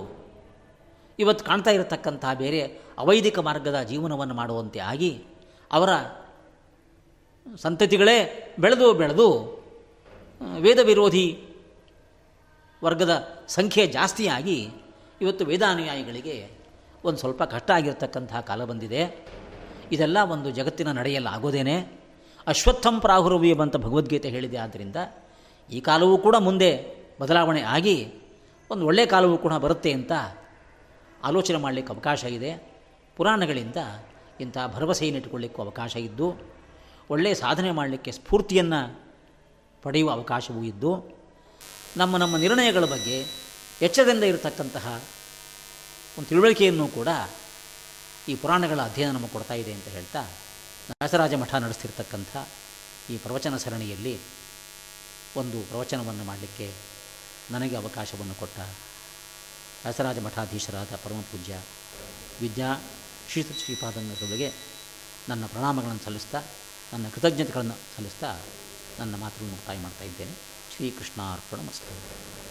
ಇವತ್ತು ಕಾಣ್ತಾ ಇರತಕ್ಕಂತಹ ಬೇರೆ ಅವೈದಿಕ ಮಾರ್ಗದ ಜೀವನವನ್ನು ಮಾಡುವಂತೆ ಆಗಿ ಅವರ ಸಂತತಿಗಳೇ ಬೆಳೆದು ಬೆಳೆದು ವೇದ ವಿರೋಧಿ ವರ್ಗದ ಸಂಖ್ಯೆ ಜಾಸ್ತಿಯಾಗಿ ಇವತ್ತು ವೇದಾನುಯಾಯಿಗಳಿಗೆ ಒಂದು ಸ್ವಲ್ಪ ಕಷ್ಟ ಆಗಿರತಕ್ಕಂತಹ ಕಾಲ ಬಂದಿದೆ. ಇದೆಲ್ಲ ಒಂದು ಜಗತ್ತಿನ ನಡೆಯಲ್ಲ ಆಗೋದೇನೆ. ಅಶ್ವತ್ಥಂ ಪ್ರಾಹುರವ್ಯಂ ಅಂತ ಭಗವದ್ಗೀತೆ ಹೇಳಿದೆ. ಆದ್ದರಿಂದ ಈ ಕಾಲವೂ ಕೂಡ ಮುಂದೆ ಬದಲಾವಣೆ ಆಗಿ ಒಂದು ಒಳ್ಳೆಯ ಕಾಲವೂ ಕೂಡ ಬರುತ್ತೆ ಅಂತ ಆಲೋಚನೆ ಮಾಡಲಿಕ್ಕೆ ಅವಕಾಶ ಇದೆ. ಪುರಾಣಗಳಿಂದ ಇಂಥ ಭರವಸೆಯನ್ನು ಇಟ್ಟುಕೊಳ್ಳಿಕ್ಕೂ ಅವಕಾಶ ಇದ್ದು, ಒಳ್ಳೆಯ ಸಾಧನೆ ಮಾಡಲಿಕ್ಕೆ ಸ್ಫೂರ್ತಿಯನ್ನು ಪಡೆಯುವ ಅವಕಾಶವೂ ಇದ್ದು, ನಮ್ಮ ನಮ್ಮ ನಿರ್ಣಯಗಳ ಬಗ್ಗೆ ಎಚ್ಚರದಿಂದ ಇರತಕ್ಕಂತಹ ಒಂದು ತಿಳುವಳಿಕೆಯನ್ನು ಕೂಡ ಈ ಪುರಾಣಗಳ ಅಧ್ಯಯನ ನಮಗೆ ಕೊಡ್ತಾ ಇದೆ ಅಂತ ಹೇಳ್ತಾ, ವ್ಯಾಸರಾಜ ಮಠ ನಡೆಸ್ತಿರ್ತಕ್ಕಂಥ ಈ ಪ್ರವಚನ ಸರಣಿಯಲ್ಲಿ ಒಂದು ಪ್ರವಚನವನ್ನು ಮಾಡಲಿಕ್ಕೆ ನನಗೆ ಅವಕಾಶವನ್ನು ಕೊಟ್ಟ ವ್ಯಾಸರಾಜ ಮಠಾಧೀಶರಾದ ಪರಮಪೂಜ್ಯ ವಿದ್ಯಾ ಶ್ರೀಧರ ಶ್ರೀಪಾದಂಗರವರಿಗೆ ನನ್ನ ಪ್ರಣಾಮಗಳನ್ನು ಸಲ್ಲಿಸ್ತಾ, ನನ್ನ ಕೃತಜ್ಞತೆಗಳನ್ನು ಸಲ್ಲಿಸ್ತಾ ನನ್ನ ಮಾತುಗಳನ್ನು ಮುಕ್ತಾಯ ಮಾಡ್ತಾ ಇದ್ದೇನೆ. ಶ್ರೀಕೃಷ್ಣಾರ್ಪಣಮಸ್ತು.